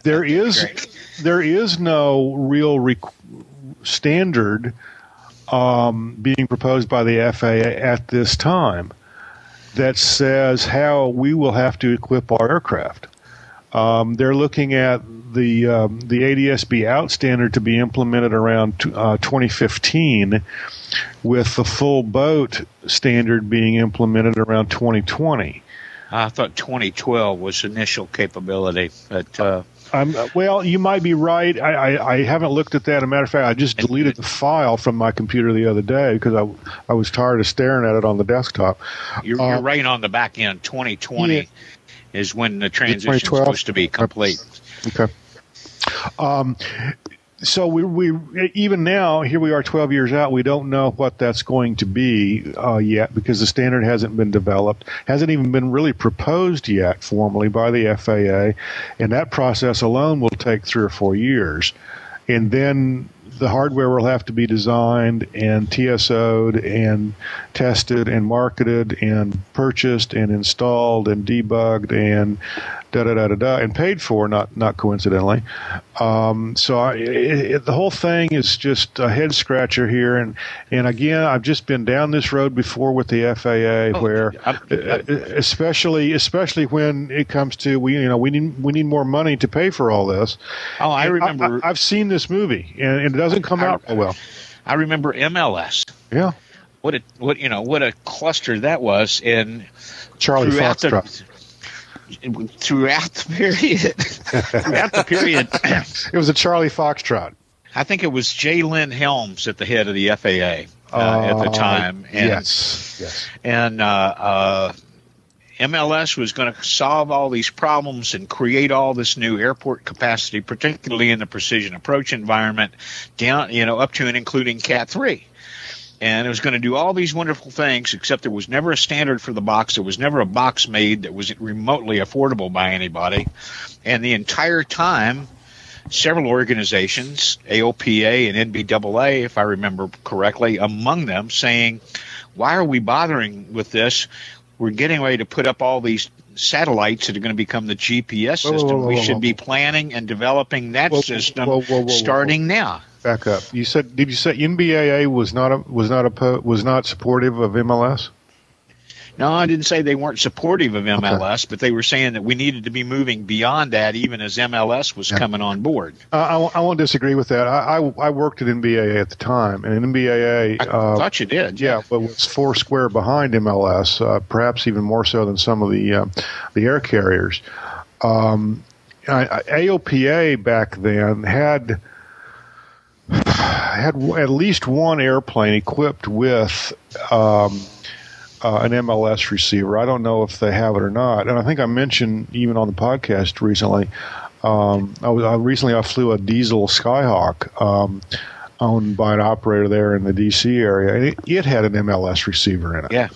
there is no real standard being proposed by the FAA at this time that says how we will have to equip our aircraft. They're looking at the ADS-B out standard to be implemented around 2015, with the full boat standard being implemented around 2020. I thought 2012 was initial capability, but well, you might be right. I haven't looked at that. As a matter of fact, I just deleted the file from my computer the other day because I was tired of staring at it on the desktop. You're right on the back end. 2020 is when the transition is supposed to be complete. Okay. So we even now, here we are 12 years out, we don't know what that's going to be yet, because the standard hasn't been developed, hasn't even been really proposed yet formally by the FAA, and that process alone will take 3 or 4 years. And then the hardware will have to be designed and TSO'd and tested and marketed and purchased and installed and debugged and and paid for, not coincidentally. So the whole thing is just a head scratcher here. And again, I've just been down this road before with the FAA, where especially when it comes to we need more money to pay for all this. Oh, I remember. I've seen this movie, and it doesn't come out well. I remember MLS. Yeah. What a cluster that was in Charlie Foxtrot. Throughout the period. It was a Charlie Foxtrot. I think it was J. Lynn Helms at the head of the FAA at the time. And, yes. And MLS was going to solve all these problems and create all this new airport capacity, particularly in the precision approach environment, down up to and including Cat 3. And it was going to do all these wonderful things, except there was never a standard for the box. There was never a box made that was remotely affordable by anybody. And the entire time, several organizations, AOPA and NBAA, if I remember correctly, among them, saying, why are we bothering with this? We're getting ready to put up all these satellites that are going to become the GPS system. We should be planning and developing that system starting now. Back up. You said? Did you say NBAA was not supportive of MLS? No, I didn't say they weren't supportive of MLS, okay. But they were saying that we needed to be moving beyond that, even as MLS was coming on board. I won't disagree with that. I worked at NBAA at the time, and NBAA. I thought you did. Yeah, but was 4 square behind MLS, perhaps even more so than some of the air carriers. AOPA back then had at least one airplane equipped with an MLS receiver. I don't know if they have it or not. And I think I mentioned even on the podcast recently, I flew a diesel Skyhawk owned by an operator there in the D.C. area, and it had an MLS receiver in it. Yeah.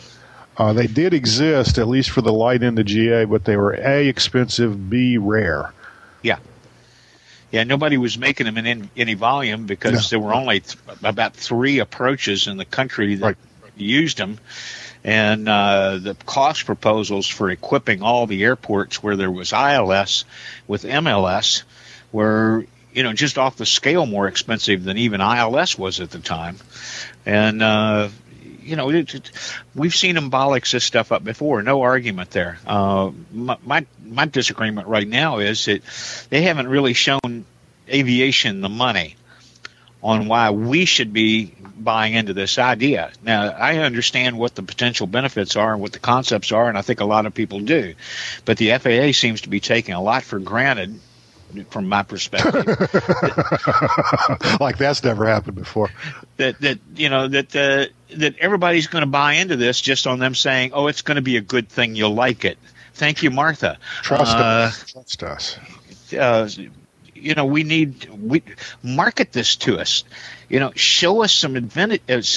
They did exist, at least for the light end of GA, but they were A, expensive, B, rare. Yeah. Yeah, nobody was making them in any volume because there were only about 3 approaches in the country that used them. And the cost proposals for equipping all the airports where there was ILS with MLS were, just off the scale more expensive than even ILS was at the time. And, we've seen them bollocks this stuff up before. No argument there. My disagreement right now is that they haven't really shown aviation the money on why we should be buying into this idea. Now, I understand what the potential benefits are and what the concepts are, and I think a lot of people do. But the FAA seems to be taking a lot for granted from my perspective. Like that's never happened before. That everybody's going to buy into this just on them saying, oh, it's going to be a good thing. You'll like it. Thank you, Martha. Trust us. We market this to us. Show us some benefits,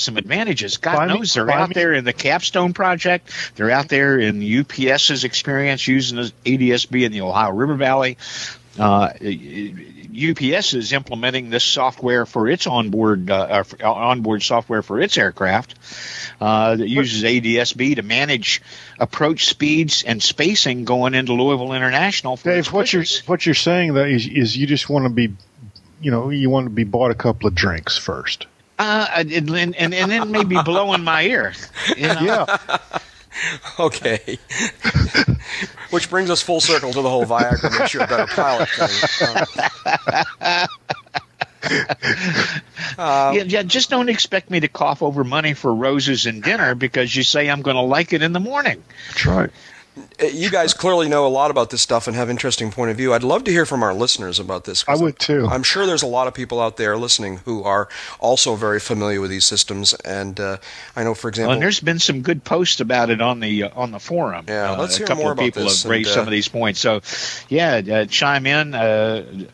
some advantages. God knows they're out there in the Capstone Project. They're out there in UPS's experience using the ADS-B in the Ohio River Valley. UPS is implementing this software for its onboard software for its aircraft that uses ADS-B to manage approach speeds and spacing going into Louisville International. Dave, what you're saying though is you just want to be, you want to be bought a couple of drinks first, and then maybe blow in my ear. Yeah. Okay. Which brings us full circle to the whole Viagra makes you a better pilot thing. Just don't expect me to cough over money for roses and dinner because you say I'm going to like it in the morning. That's right. You guys clearly know a lot about this stuff and have interesting point of view. I'd love to hear from our listeners about this. I would too. I'm sure there's a lot of people out there listening who are also very familiar with these systems. And I know, for example, and there's been some good posts about it on the forum. Yeah, let's hear more about this. A couple of people have raised some of these points. So, chime in.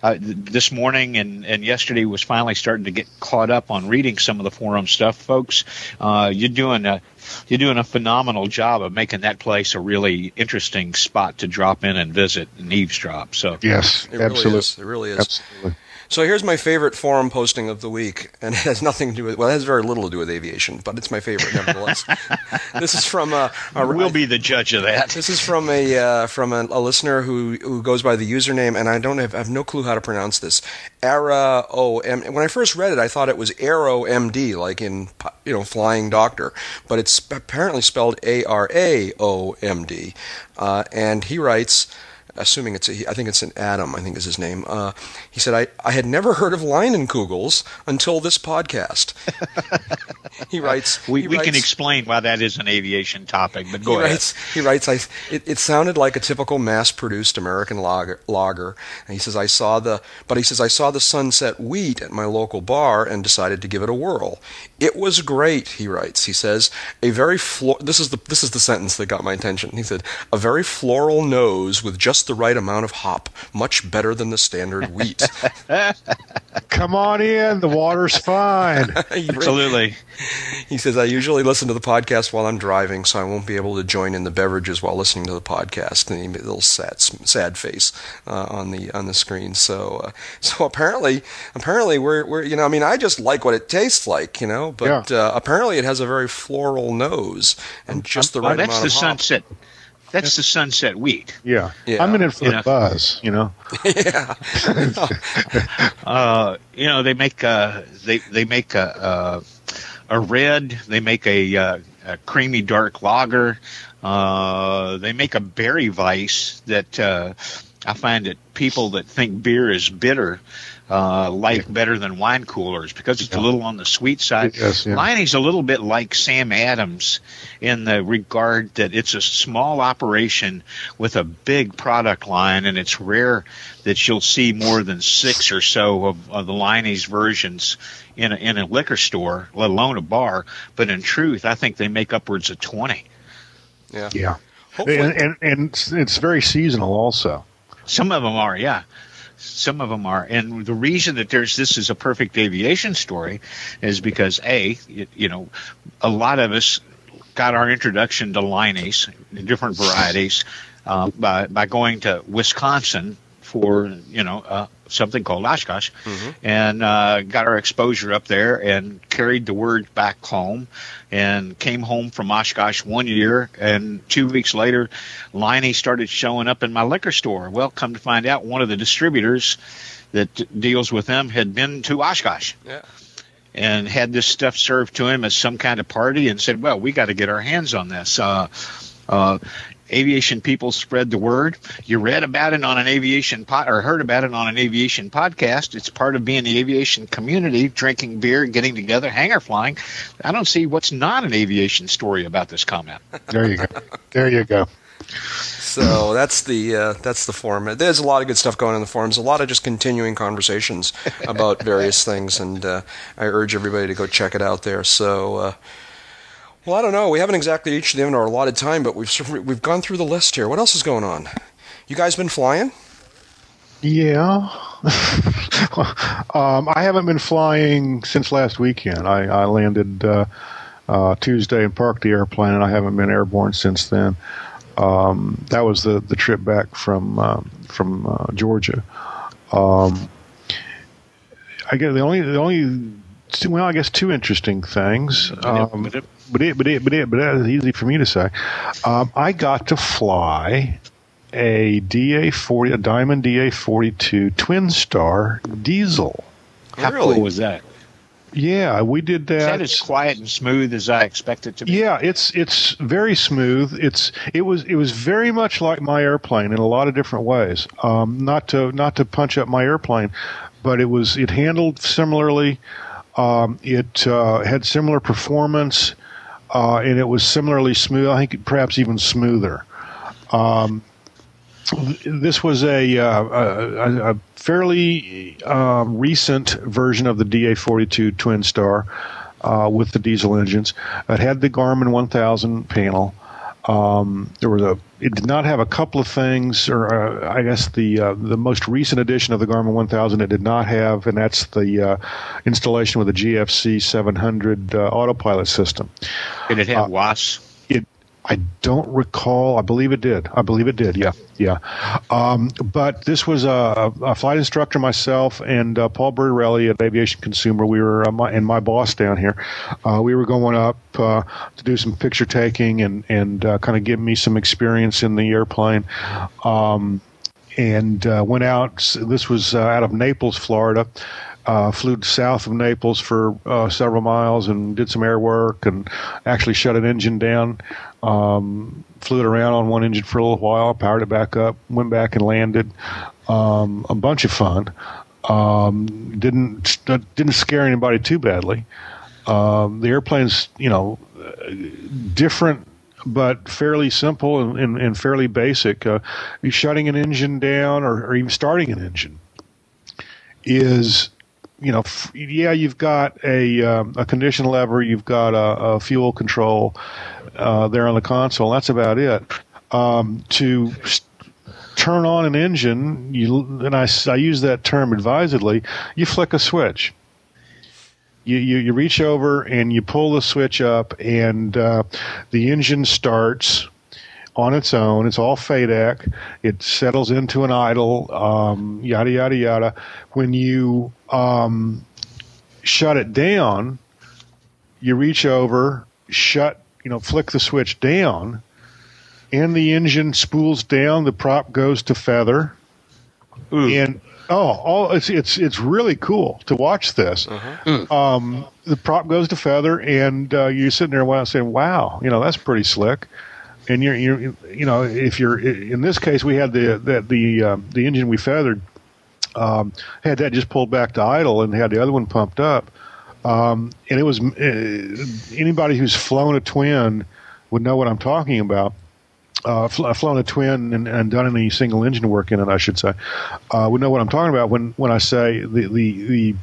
this morning and yesterday was finally starting to get caught up on reading some of the forum stuff, folks. You're doing a phenomenal job of making that place a really interesting spot to drop in and visit and eavesdrop. So yes, it absolutely really is. It really is. Absolutely. So here's my favorite forum posting of the week, and it has nothing to do with, well, it has very little to do with aviation, but it's my favorite nevertheless. This is from we'll be the judge of that. This is from a listener who goes by the username, and I don't have no clue how to pronounce this. Ara-O-M. When I first read it, I thought it was Aero-MD, like in flying doctor, but it's apparently spelled A-R-A-O-M-D, and he writes. Assuming I think it's an Adam, I think is his name. He said, I had never heard of Leinenkugels until this podcast. He writes... We can explain why that is an aviation topic, but go ahead. He writes, it sounded like a typical mass-produced American lager. And he says, I saw the sunset wheat at my local bar and decided to give it a whirl. It was great, he writes. He says, this is the sentence that got my attention. He said, a very floral nose with just the right amount of hop, much better than the standard wheat. Come on in, the water's fine. Absolutely. He says, I usually listen to the podcast while I'm driving, so I won't be able to join in the beverages while listening to the podcast. And he made a little sad face on the screen. So apparently we're I just like what it tastes like, but yeah. Apparently it has a very floral nose and just the right amount of hop. That's the sunset. That's the sunset wheat. Yeah. I'm in it for the buzz, Yeah. They make a red. They make a creamy dark lager. They make a berry weiss that I find that people that think beer is bitter like better than wine coolers because it's a little on the sweet side. Yes, yeah. Liney's a little bit like Sam Adams in the regard that it's a small operation with a big product line, and it's rare that you'll see more than 6 or so of the Liney's versions in a liquor store, let alone a bar. But in truth, I think they make upwards of 20. Yeah. Yeah. And it's very seasonal also. Some of them are, yeah. Some of them are. And the reason that this is a perfect aviation story is because, a lot of us got our introduction to Liney's in different varieties by going to Wisconsin for, something called Oshkosh, and got our exposure up there and carried the word back home and came home from Oshkosh one year, and 2 weeks later, Liney started showing up in my liquor store. Well, come to find out, one of the distributors that deals with them had been to Oshkosh and had this stuff served to him as some kind of party and said, well, we got to get our hands on this. Aviation people spread the word. You read about it on an aviation or heard about it on an aviation podcast. It's part of being the aviation community, drinking beer, getting together, hangar flying. I don't see what's not an aviation story about this comment. There you go. There you go. So that's the forum. There's a lot of good stuff going on in the forums, a lot of just continuing conversations about various things, and I urge everybody to go check it out there. So well, I don't know. We haven't exactly reached the end of our allotted time, but we've gone through the list here. What else is going on? You guys been flying? Yeah. I haven't been flying since last weekend. I landed Tuesday and parked the airplane, and I haven't been airborne since then. That was the trip back from Georgia. I guess the only. Well, I guess two interesting things, but that's easy for me to say. I got to fly a Diamond DA-42 Twin Star diesel. How cool was that? Yeah, we did that. Is that as quiet and smooth as I expect it to be? Yeah, it's very smooth. It was very much like my airplane in a lot of different ways. Not to punch up my airplane, but it handled similarly. It had similar performance, and it was similarly smooth. I think perhaps even smoother. This was a fairly recent version of the DA-42 Twin Star with the diesel engines. It had the Garmin 1000 panel. It did not have a couple of things, or I guess the most recent edition of the Garmin 1000 it did not have, and that's the installation with the GFC 700 autopilot system. Did it have WAAS? I don't recall. I believe it did. Yeah. But this was a flight instructor, myself, and Paul Burrelli at Aviation Consumer. We were and my boss down here. We were going up to do some picture taking and kind of give me some experience in the airplane. And went out. This was out of Naples, Florida. Flew south of Naples for several miles and did some air work and actually shut an engine down. Flew it around on one engine for a little while, powered it back up, went back and landed. A bunch of fun. Didn't scare anybody too badly. The airplane's, different, but fairly simple and fairly basic. Shutting an engine down or even starting an engine is... you've got a condition lever, you've got a fuel control there on the console. That's about it. To turn on an engine, and I use that term advisedly. You flick a switch. You reach over and you pull the switch up, and the engine starts. On its own, it's all FADAC. It settles into an idle, yada yada yada. When you shut it down, you reach over, flick the switch down, and the engine spools down. The prop goes to feather, and it's really cool to watch this. Mm-hmm. The prop goes to feather, and you're sitting there saying, "Wow, that's pretty slick." And in this case, we had the engine we feathered had that just pulled back to idle and had the other one pumped up, and it was anybody who's flown a twin would know what I'm talking about. Flown a twin and done any single engine work in it, I should say, would know what I'm talking about when I say the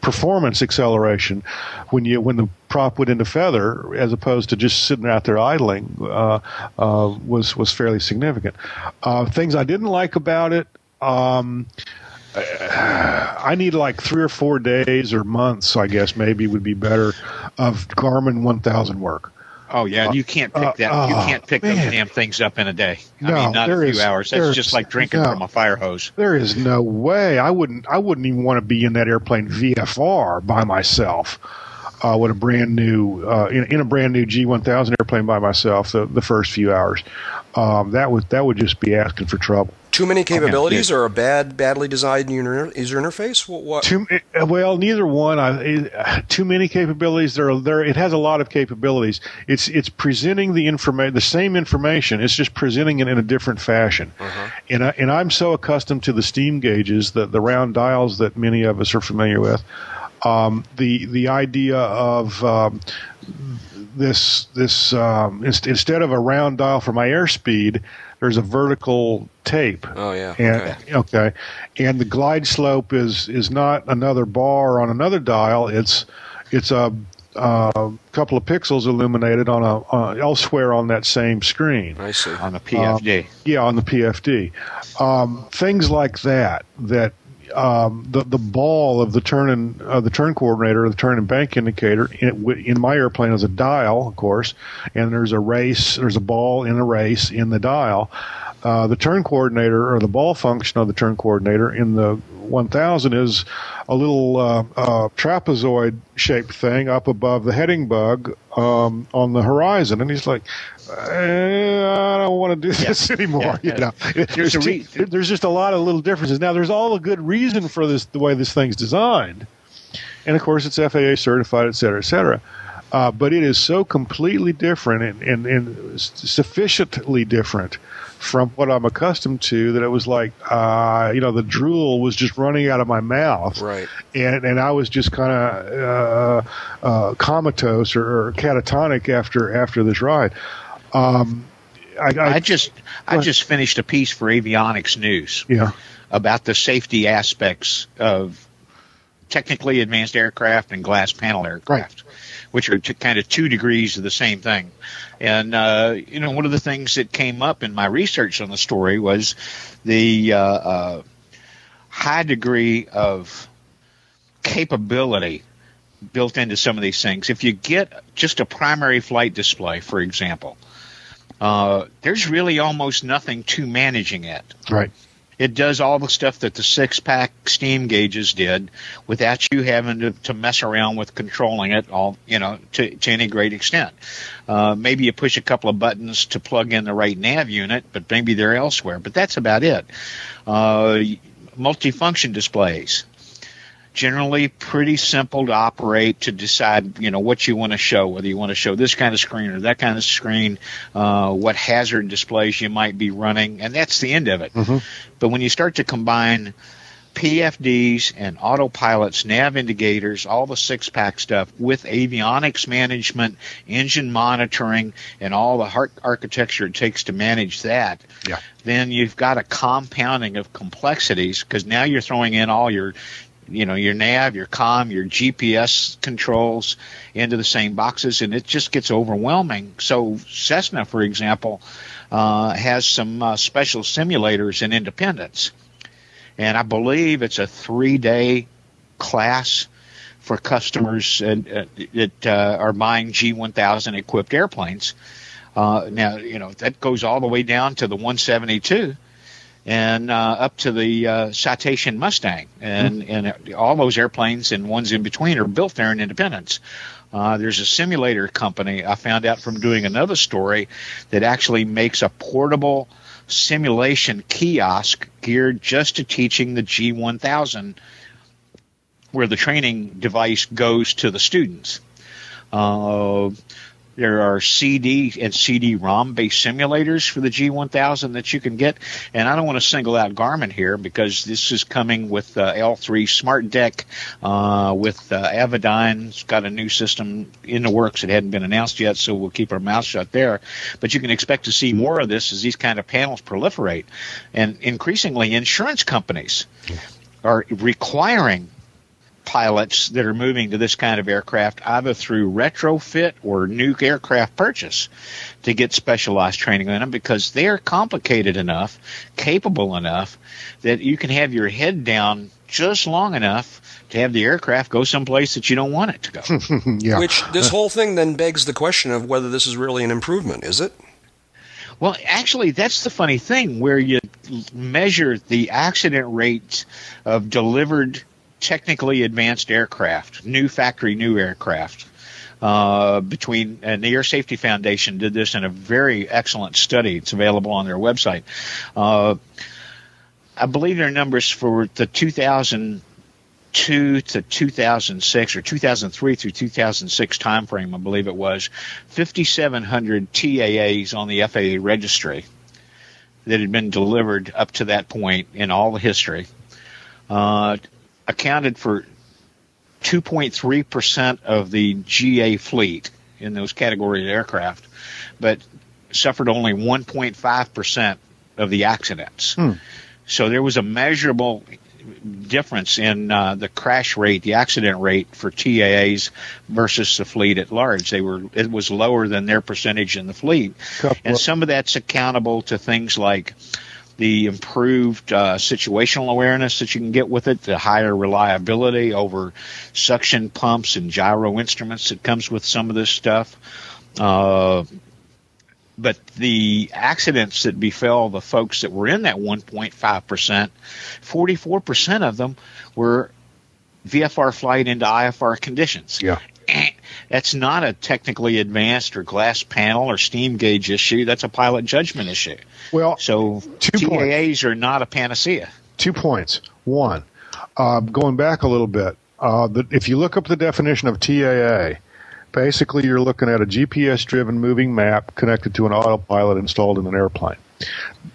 performance acceleration when the prop went into feather as opposed to just sitting out there idling was fairly significant. Things I didn't like about it, I need like 3 or 4 days or months, I guess maybe would be better, of Garmin 1000 work. Oh yeah, you can't pick that. You can't pick those damn things up in a day. Not a few hours. That's just like drinking from a fire hose. There is no way. I wouldn't even want to be in that airplane VFR by myself. With a brand new in a brand new G1000 airplane by myself the first few hours. That would just be asking for trouble. Too many capabilities or a badly designed user interface? What? Neither one. Too many capabilities. It has a lot of capabilities. It's presenting the same information. It's just presenting it in a different fashion. Uh-huh. And I'm so accustomed to the steam gauges, the round dials that many of us are familiar with. The idea of this instead of a round dial for my airspeed, there's a vertical tape. Oh yeah. Okay. And the glide slope is not another bar on another dial. It's a couple of pixels illuminated on elsewhere on that same screen. I see. On the PFD. On the PFD. Things like that. The ball of the turn coordinator, the turn and bank indicator in my airplane is a dial, of course, and there's a ball in a race in the dial. The turn coordinator or the ball function of the turn coordinator in the 1000 is a little trapezoid shaped thing up above the heading bug on the horizon, and he's like, I don't want to do this anymore. There's just a lot of little differences. Now, there's all a good reason for this, the way this thing's designed, and of course it's FAA certified, et cetera, et cetera. But it is so completely different and sufficiently different from what I'm accustomed to that it was like, the drool was just running out of my mouth. Right. And I was just kind of comatose or catatonic after this ride. I just finished a piece for Avionics News about the safety aspects of technically advanced aircraft and glass panel aircraft. Right. which are kind of 2 degrees of the same thing. And, you know, one of the things that came up in my research on the story was the high degree of capability built into some of these things. If you get just a primary flight display, for example, there's really almost nothing to managing it. Right. It does all the stuff that the 6-pack steam gauges did without you having to mess around with controlling it all, you know, to any great extent. Maybe you push a couple of buttons to plug in the right nav unit, but maybe they're elsewhere. But that's about it. Multifunction displays. Generally pretty simple to operate, to decide, you know, what you want to show, whether you want to show this kind of screen or that kind of screen, what hazard displays you might be running, and that's the end of it. Mm-hmm. But when you start to combine PFDs and autopilots, nav indicators, all the 6-pack stuff with avionics management, engine monitoring, and all the architecture it takes to manage that, yeah, then you've got a compounding of complexities, because now you're throwing in all your your nav, your comm, your GPS controls into the same boxes, and it just gets overwhelming. So Cessna, for example, has some special simulators in Independence. And I believe it's a 3-day class for customers that are buying G1000-equipped airplanes. Now, you know, that goes all the way down to the 172. And up to the Citation Mustang. And all those airplanes and ones in between are built there in Independence. There's a simulator company I found out from doing another story that actually makes a portable simulation kiosk geared just to teaching the G1000, where the training device goes to the students. There are CD and CD-ROM-based simulators for the G1000 that you can get. And I don't want to single out Garmin here, because this is coming with L3 Smart Deck, with Avidyne's got a new system in the works that hadn't been announced yet, so we'll keep our mouth shut there. But you can expect to see more of this as these kind of panels proliferate. And increasingly, insurance companies are requiring pilots that are moving to this kind of aircraft, either through retrofit or new aircraft purchase, to get specialized training on them, because they're complicated enough, capable enough, that you can have your head down just long enough to have the aircraft go someplace that you don't want it to go. Yeah. Which this whole thing then begs the question of whether this is really an improvement, is it? Well, actually, that's the funny thing, where you measure the accident rates of delivered technically advanced aircraft, new aircraft, and the Air Safety Foundation did this in a very excellent study. It's available on their website. I believe their numbers for the 2002 to 2006, or 2003 through 2006 timeframe, I believe it was, 5,700 TAAs on the FAA registry that had been delivered up to that point in all the history. Accounted for 2.3% of the GA fleet in those category of aircraft, but suffered only 1.5% of the accidents. So there was a measurable difference in the crash rate, the accident rate for TAAs versus the fleet at large. It was lower than their percentage in the fleet. And some of that's accountable to things like the improved situational awareness that you can get with it, the higher reliability over suction pumps and gyro instruments that comes with some of this stuff. But the accidents that befell the folks that were in that 1.5%, 44% of them were VFR flight into IFR conditions. Yeah. That's not a technically advanced or glass panel or steam gauge issue. That's a pilot judgment issue. Well, so TAAs are not a panacea. 2 points. One, going back a little bit, if you look up the definition of TAA, basically you're looking at a GPS-driven moving map connected to an autopilot installed in an airplane.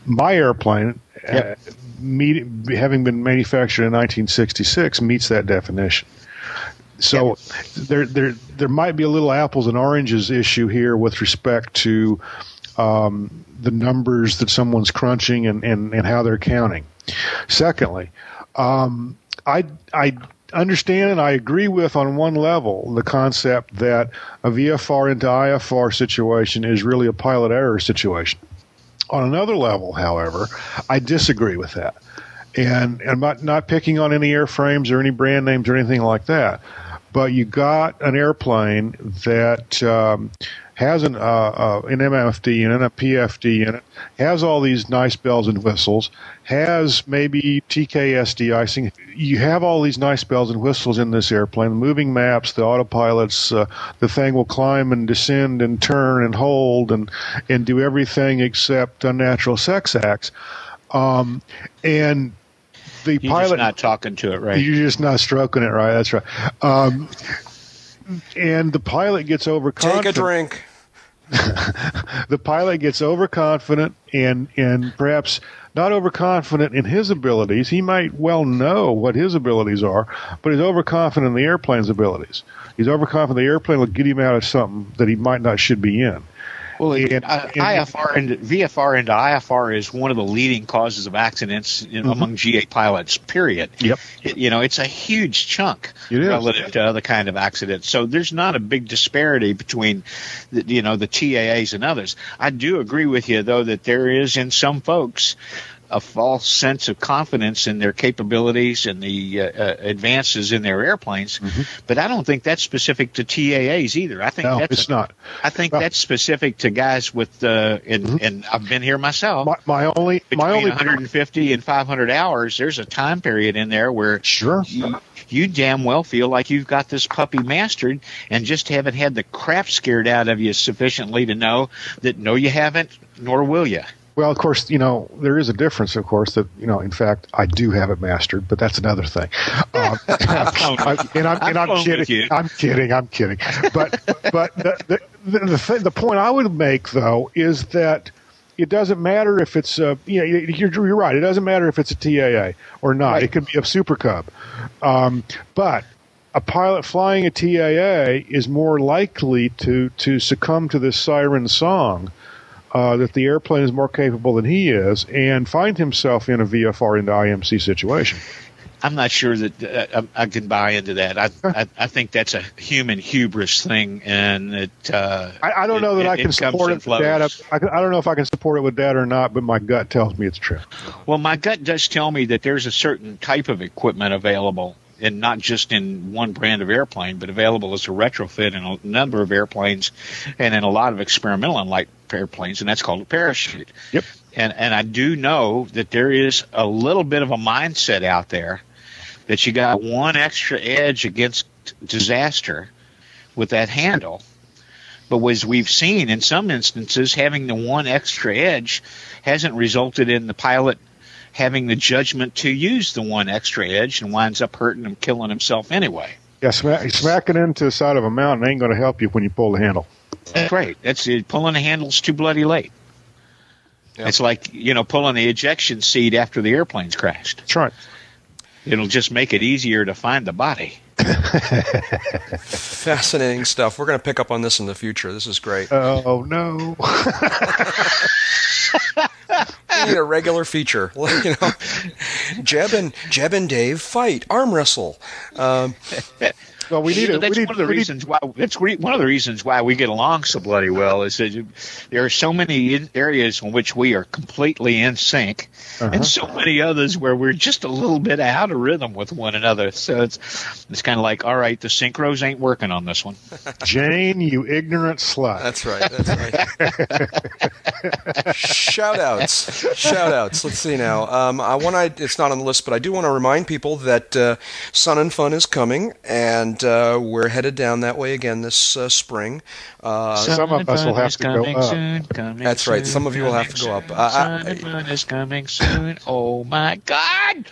My airplane, yep, having been manufactured in 1966, meets that definition. So there might be a little apples and oranges issue here with respect to the numbers that someone's crunching and how they're counting. Secondly, I understand and I agree with on one level the concept that a VFR into IFR situation is really a pilot error situation. On another level, however, I disagree with that. And I'm not picking on any airframes or any brand names or anything like that. But you got an airplane that has an MFD unit, a PFD unit, has all these nice bells and whistles, has maybe TKSD icing. You have all these nice bells and whistles in this airplane, the moving maps, the autopilots, the thing will climb and descend and turn and hold and do everything except unnatural sex acts. And the pilot, you're just not talking to it right. You're just not stroking it right. That's right. And the pilot gets overconfident. Take a drink. The pilot gets overconfident and perhaps not overconfident in his abilities. He might well know what his abilities are, but he's overconfident in the airplane's abilities. He's overconfident the airplane will get him out of something that he might not should be in. Well, IFR and VFR into IFR is one of the leading causes of accidents among G8 pilots, period. Yep. It's a huge chunk relative to other kind of accidents. So there's not a big disparity between, the TAAs and others. I do agree with you, though, that there is in some folks a false sense of confidence in their capabilities and the advances in their airplanes, but I don't think that's specific to TAAs either. No, it's not. I think that's specific to guys with and I've been here myself. My only 150 and 500 hours. There's a time period in there where you damn well feel like you've got this puppy mastered and just haven't had the crap scared out of you sufficiently to know that no, you haven't, nor will you. Well, of course, there is a difference, of course, that, in fact, I do have it mastered, but that's another thing. I'm kidding. But the point I would make, though, is that it doesn't matter if it's you're right. It doesn't matter if it's a TAA or not. Right. It could be a Super Cub. But a pilot flying a TAA is more likely to succumb to this siren song. That the airplane is more capable than he is, and find himself in a VFR into IMC situation. I'm not sure that I can buy into that. I think that's a human hubris thing, and it. I don't know that I can support it with data. I don't know if I can support it with data or not, but my gut tells me it's true. Well, my gut does tell me that there's a certain type of equipment available. And not just in one brand of airplane, but available as a retrofit in a number of airplanes and in a lot of experimental and light airplanes, and that's called a parachute. Yep. And I do know that there is a little bit of a mindset out there that you got one extra edge against disaster with that handle. But as we've seen in some instances, having the one extra edge hasn't resulted in the pilot having the judgment to use the one extra edge and winds up hurting him, killing himself anyway. Yeah, smacking into the side of a mountain ain't going to help you when you pull the handle. That's right. Pulling the handle's too bloody late. Yep. It's like, pulling the ejection seat after the airplane's crashed. That's right. It'll just make it easier to find the body. Fascinating stuff. We're going to pick up on this in the future. This is great. Oh, no. We need a regular feature. Jeb and Dave fight, arm wrestle. Well, we need it. That's one of the reasons why we get along so bloody well is that there are so many areas in which we are completely in sync, and so many others where we're just a little bit out of rhythm with one another. So it's kind of like, all right, the synchros ain't working on this one. Jane, you ignorant slut. That's right. That's right. Shout outs. Let's see now. It's not on the list, but I do want to remind people that Sun and Fun is coming, and we're headed down that way again this spring. Some of us will have to go up. That's right. Some of you will have to go up. Sun is coming soon. Oh, my God.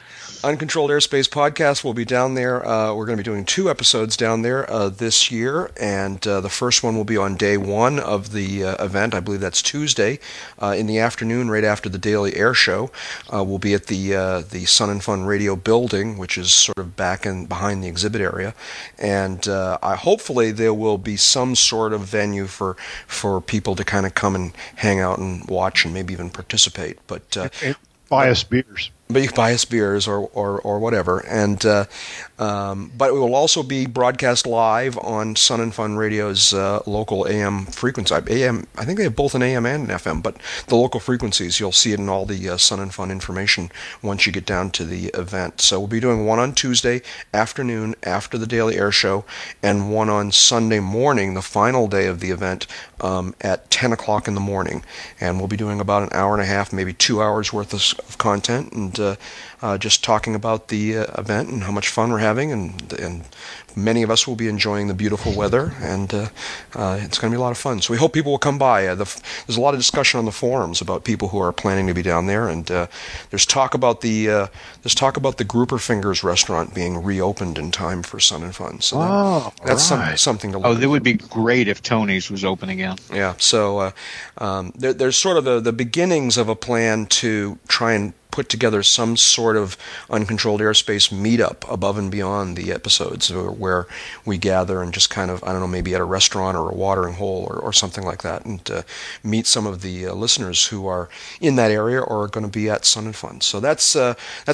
Uncontrolled Airspace Podcast will be down there. We're going to be doing 2 episodes down there this year, and the first one will be on day 1 of the event. I believe that's Tuesday in the afternoon, right after the Daily Air Show. We'll be at the Sun and Fun Radio building, which is sort of back and behind the exhibit area, and hopefully there will be some sort of venue for people to kind of come and hang out and watch and maybe even participate. But buy us beers. But you can buy us beers or whatever. And but we will also be broadcast live on Sun and Fun Radio's local AM frequency. AM, I think they have both an AM and an FM, but the local frequencies, you'll see it in all the Sun and Fun information once you get down to the event. So we'll be doing one on Tuesday afternoon after the Daily Air Show, and one on Sunday morning, the final day of the event, at 10 o'clock in the morning. And we'll be doing about an hour and a half, maybe 2 hours worth of content, and just talking about the event and how much fun we're having, and many of us will be enjoying the beautiful weather, and it's going to be a lot of fun. So we hope people will come by. There's a lot of discussion on the forums about people who are planning to be down there, and there's talk about the Grouper Fingers restaurant being reopened in time for Sun and Fun. So that's right. something to look at. Oh, it would be great if Tony's was open again. Yeah. So there's sort of the beginnings of a plan to try and put together some sort of uncontrolled airspace meetup above and beyond the episodes where we gather and just kind of, I don't know, maybe at a restaurant or a watering hole or something like that, and meet some of the listeners who are in that area or are going to be at Sun and Fun. So that's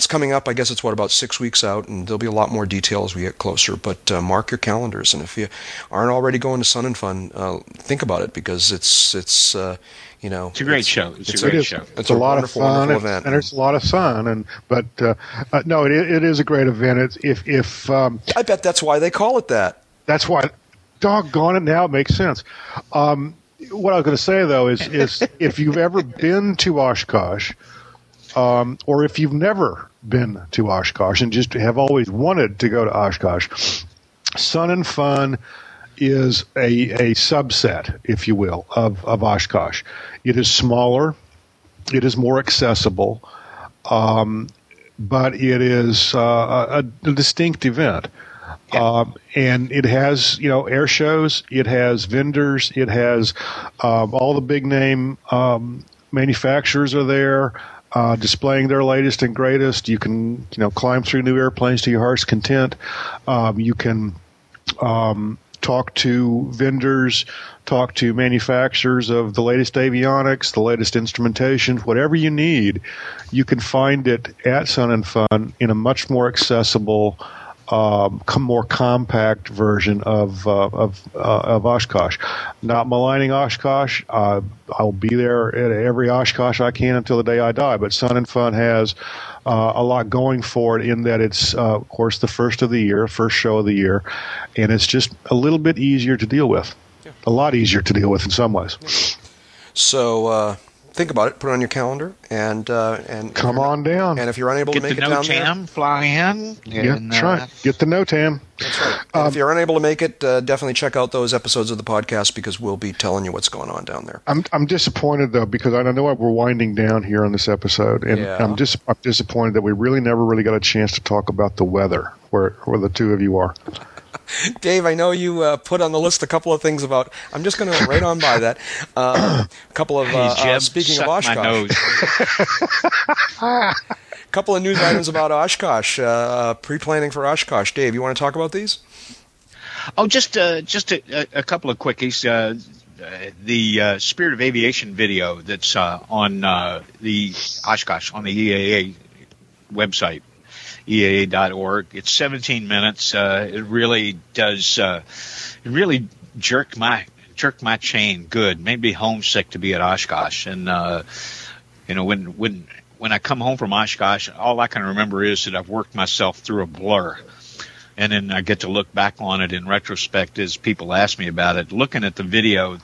coming up. I guess it's about 6 weeks out, and there'll be a lot more detail as we get closer, but mark your calendars. And if you aren't already going to Sun and Fun, think about it, because it's you know, it's a great show. It's a great show. It's a lot of fun, event. And it's a lot of fun. No, it is a great event. It's if I bet that's why they call it that. That's why. Doggone it! Now it makes sense. What I was going to say though is if you've ever been to Oshkosh, or if you've never been to Oshkosh and just have always wanted to go to Oshkosh, Sun and Fun is a subset, if you will, of Oshkosh. It is smaller. It is more accessible. But it is a distinct event. Yeah. And it has, air shows. It has vendors. It has all the big-name manufacturers are there displaying their latest and greatest. You can, climb through new airplanes to your heart's content. You can... talk to vendors, talk to manufacturers of the latest avionics, the latest instrumentation, whatever you need, you can find it at Sun and Fun in a much more accessible, more compact version of Oshkosh. Not maligning Oshkosh. I'll be there at every Oshkosh I can until the day I die, but Sun and Fun has a lot going for it in that it's, of course, the first show of the year, and it's just a little bit easier to deal with. Yeah. A lot easier to deal with in some ways. Yeah. So think about it. Put it on your calendar, and come on down. And if you're unable to make it down there, get the NOTAM, fly in. That's right. Get the NOTAM. That's right. If you're unable to make it, definitely check out those episodes of the podcast, because we'll be telling you what's going on down there. I'm disappointed though, because I know we're winding down here on this episode, and yeah. I'm disappointed that we never really got a chance to talk about the weather where the two of you are. Dave, I know you put on the list a couple of things about. I'm just going to right on by that. A couple of speaking of Oshkosh. Couple of news items about Oshkosh. Pre-planning for Oshkosh. Dave, you want to talk about these? Oh, just a couple of quickies. The Spirit of Aviation video that's on the Oshkosh on the EAA website. EAA.org. It's 17 minutes. It really does. It really jerked my chain good. Made me homesick to be at Oshkosh. And when I come home from Oshkosh, all I can remember is that I've worked myself through a blur. And then I get to look back on it in retrospect as people ask me about it. Looking at the video,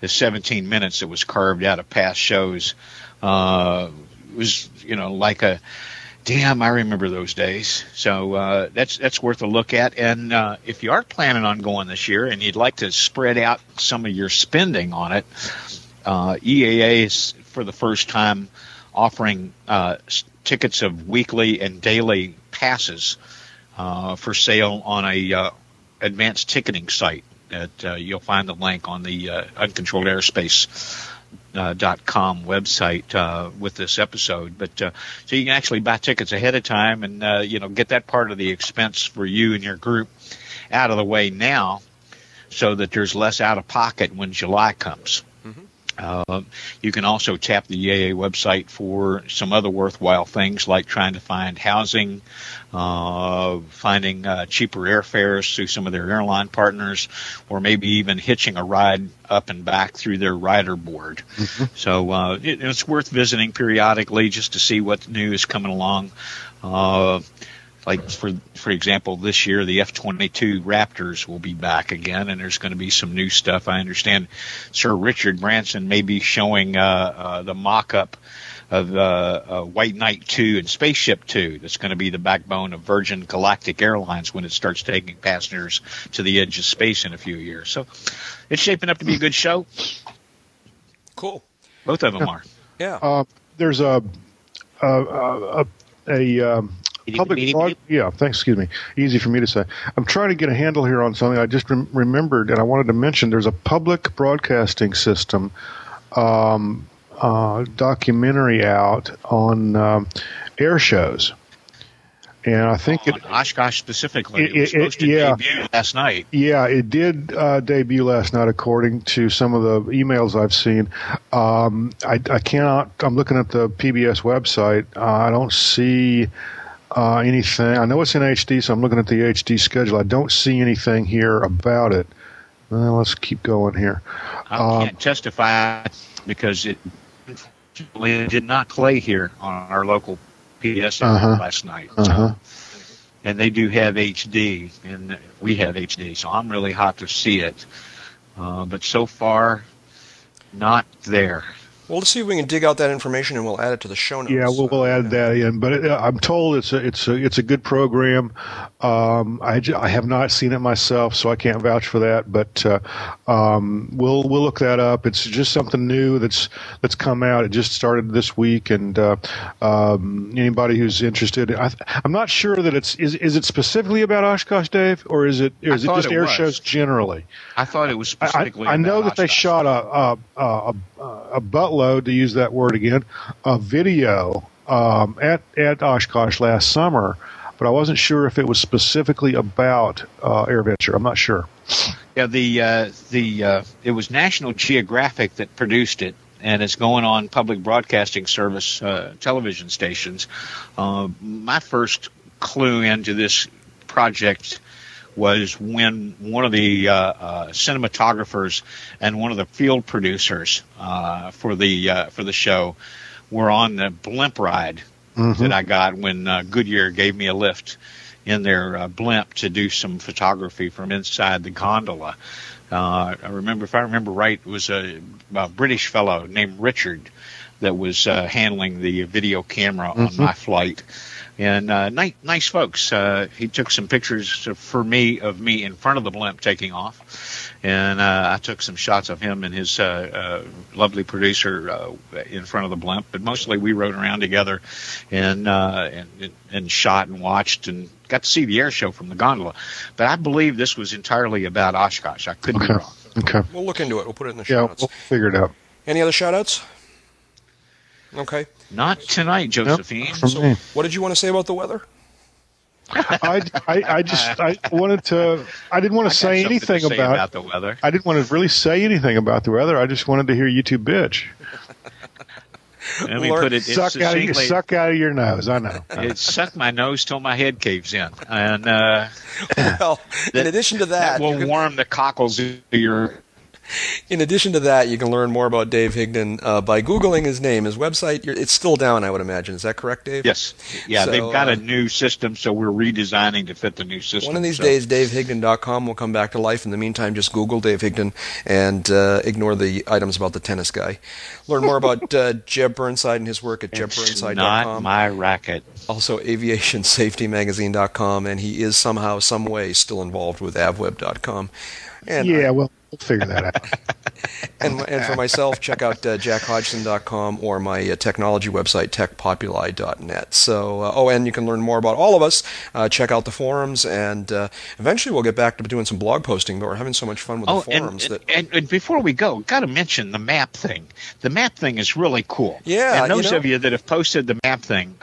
the 17 minutes that was carved out of past shows, was like a. Damn, I remember those days. So that's worth a look at. And if you are planning on going this year and you'd like to spread out some of your spending on it, EAA is for the first time offering tickets of weekly and daily passes for sale on a advanced ticketing site. That you'll find the link on the Uncontrolled Airspace. .com website with this episode, but so you can actually buy tickets ahead of time and get that part of the expense for you and your group out of the way now, so that there's less out of pocket when July comes. Mm-hmm. You can also tap the EAA website for some other worthwhile things like trying to find housing, finding cheaper airfares through some of their airline partners, or maybe even hitching a ride up and back through their rider board. Mm-hmm. So it's worth visiting periodically just to see what's new is coming along. Like, for example, this year, the F-22 Raptors will be back again, and there's going to be some new stuff. I understand Sir Richard Branson may be showing the mock-up of White Knight 2 and Spaceship 2 that's going to be the backbone of Virgin Galactic Airlines when it starts taking passengers to the edge of space in a few years. So it's shaping up to be a good show. Cool. Both of them are. Yeah. There's public broad, yeah, thanks, excuse me. Easy for me to say. I'm trying to get a handle here on something I just remembered, and I wanted to mention there's a public broadcasting system documentary out on air shows. And I think on Oshkosh specifically, it was supposed to debut last night. Yeah, it did debut last night, according to some of the emails I've seen. I'm looking at the PBS website. I don't see anything. I know it's in HD, so I'm looking at the HD schedule. I don't see anything here about it. Well, let's keep going here. I can't testify because it did not play here on our local PBS last night. And they do have HD, and we have HD, so I'm really hot to see it. But so far, not there. Well, let's see if we can dig out that information, and we'll add it to the show notes. Yeah, we'll add that in. But I'm told it's a good program. I have not seen it myself, so I can't vouch for that. But we'll look that up. It's just something new that's come out. It just started this week, and anybody who's interested, I'm not sure that it's is it specifically about Oshkosh, Dave, or is it just air shows generally? I thought it was specifically. I know that they shot a buttload, to use that word again, a video at Oshkosh last summer, but I wasn't sure if it was specifically about AirVenture. I'm not sure. Yeah, it was National Geographic that produced it, and it's going on public broadcasting service television stations. My first clue into this project was when one of the cinematographers and one of the field producers for the show were on the blimp ride that I got when Goodyear gave me a lift in their blimp to do some photography from inside the gondola. If I remember right, it was a British fellow named Richard that was handling the video camera on my flight. And nice folks. He took some pictures of me in front of the blimp taking off, and I took some shots of him and his lovely producer in front of the blimp. But mostly we rode around together and shot and watched and got to see the air show from the gondola. But I believe this was entirely about Oshkosh. I couldn't be wrong. Okay, we'll look into it. We'll put it in the show notes. We'll figure it out. Any other shout outs? Okay. Not tonight, Josephine. Nope. So what did you want to say about the weather? I didn't want to say anything about the weather. I didn't want to really say anything about the weather. I just wanted to hear you two bitch. Let me put it suck out of your nose. I know. It sucked my nose till my head caves in. And in addition to that will warm the cockles to your. In addition to that, you can learn more about Dave Higdon by Googling his name. His website, it's still down, I would imagine. Is that correct, Dave? Yes. Yeah, so, they've got a new system, so we're redesigning to fit the new system. One of these days, DaveHigdon.com will come back to life. In the meantime, just Google Dave Higdon and ignore the items about the tennis guy. Learn more about Jeb Burnside and his work at JebBurnside.com. Not my racket. Also, AviationSafetyMagazine.com, and he is somehow, some way, still involved with AvWeb.com. And we'll figure that out. and for myself, check out jackhodgson.com or my technology website, techpopuli.net. So, and you can learn more about all of us. Check out the forums, and eventually we'll get back to doing some blog posting, but we're having so much fun with the forums. And before we go, got to mention the map thing. The map thing is really cool. Yeah. And those of you that have posted the map thing,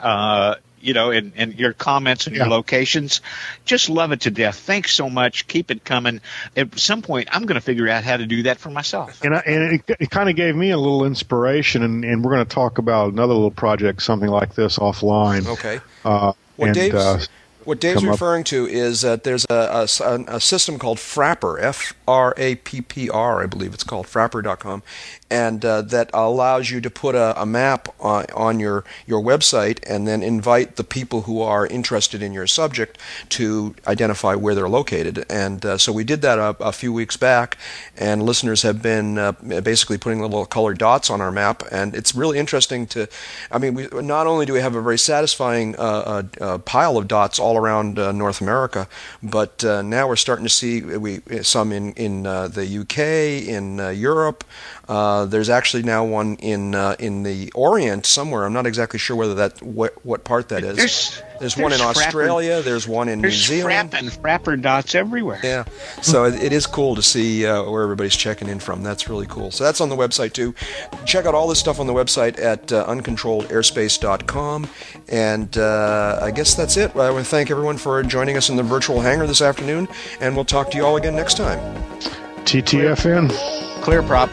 you know, and your comments and your locations. Just love it to death. Thanks so much. Keep it coming. At some point, I'm going to figure out how to do that for myself. And it kind of gave me a little inspiration, and we're going to talk about another little project, something like this, offline. Okay. What Dave's referring to is that there's a system called Frapper, F-R-A-P-P-R, I believe it's called, frapper.com, and that allows you to put a map on your website and then invite the people who are interested in your subject to identify where they're located. And so we did that a few weeks back, and listeners have been basically putting little colored dots on our map, and it's really interesting to, I mean, we, not only do we have a very satisfying pile of dots all around North America, but now we're starting to see some in the UK, in Europe. There's actually now one in the Orient somewhere. I'm not exactly sure whether what part that is. There's one in Australia. There's one in New Zealand. There's frapper dots everywhere. Yeah. So it is cool to see where everybody's checking in from. That's really cool. So that's on the website too. Check out all this stuff on the website at uncontrolledairspace.com. And I guess that's it. I want to thank everyone for joining us in the virtual hangar this afternoon. And we'll talk to you all again next time. TTFN. Clear prop.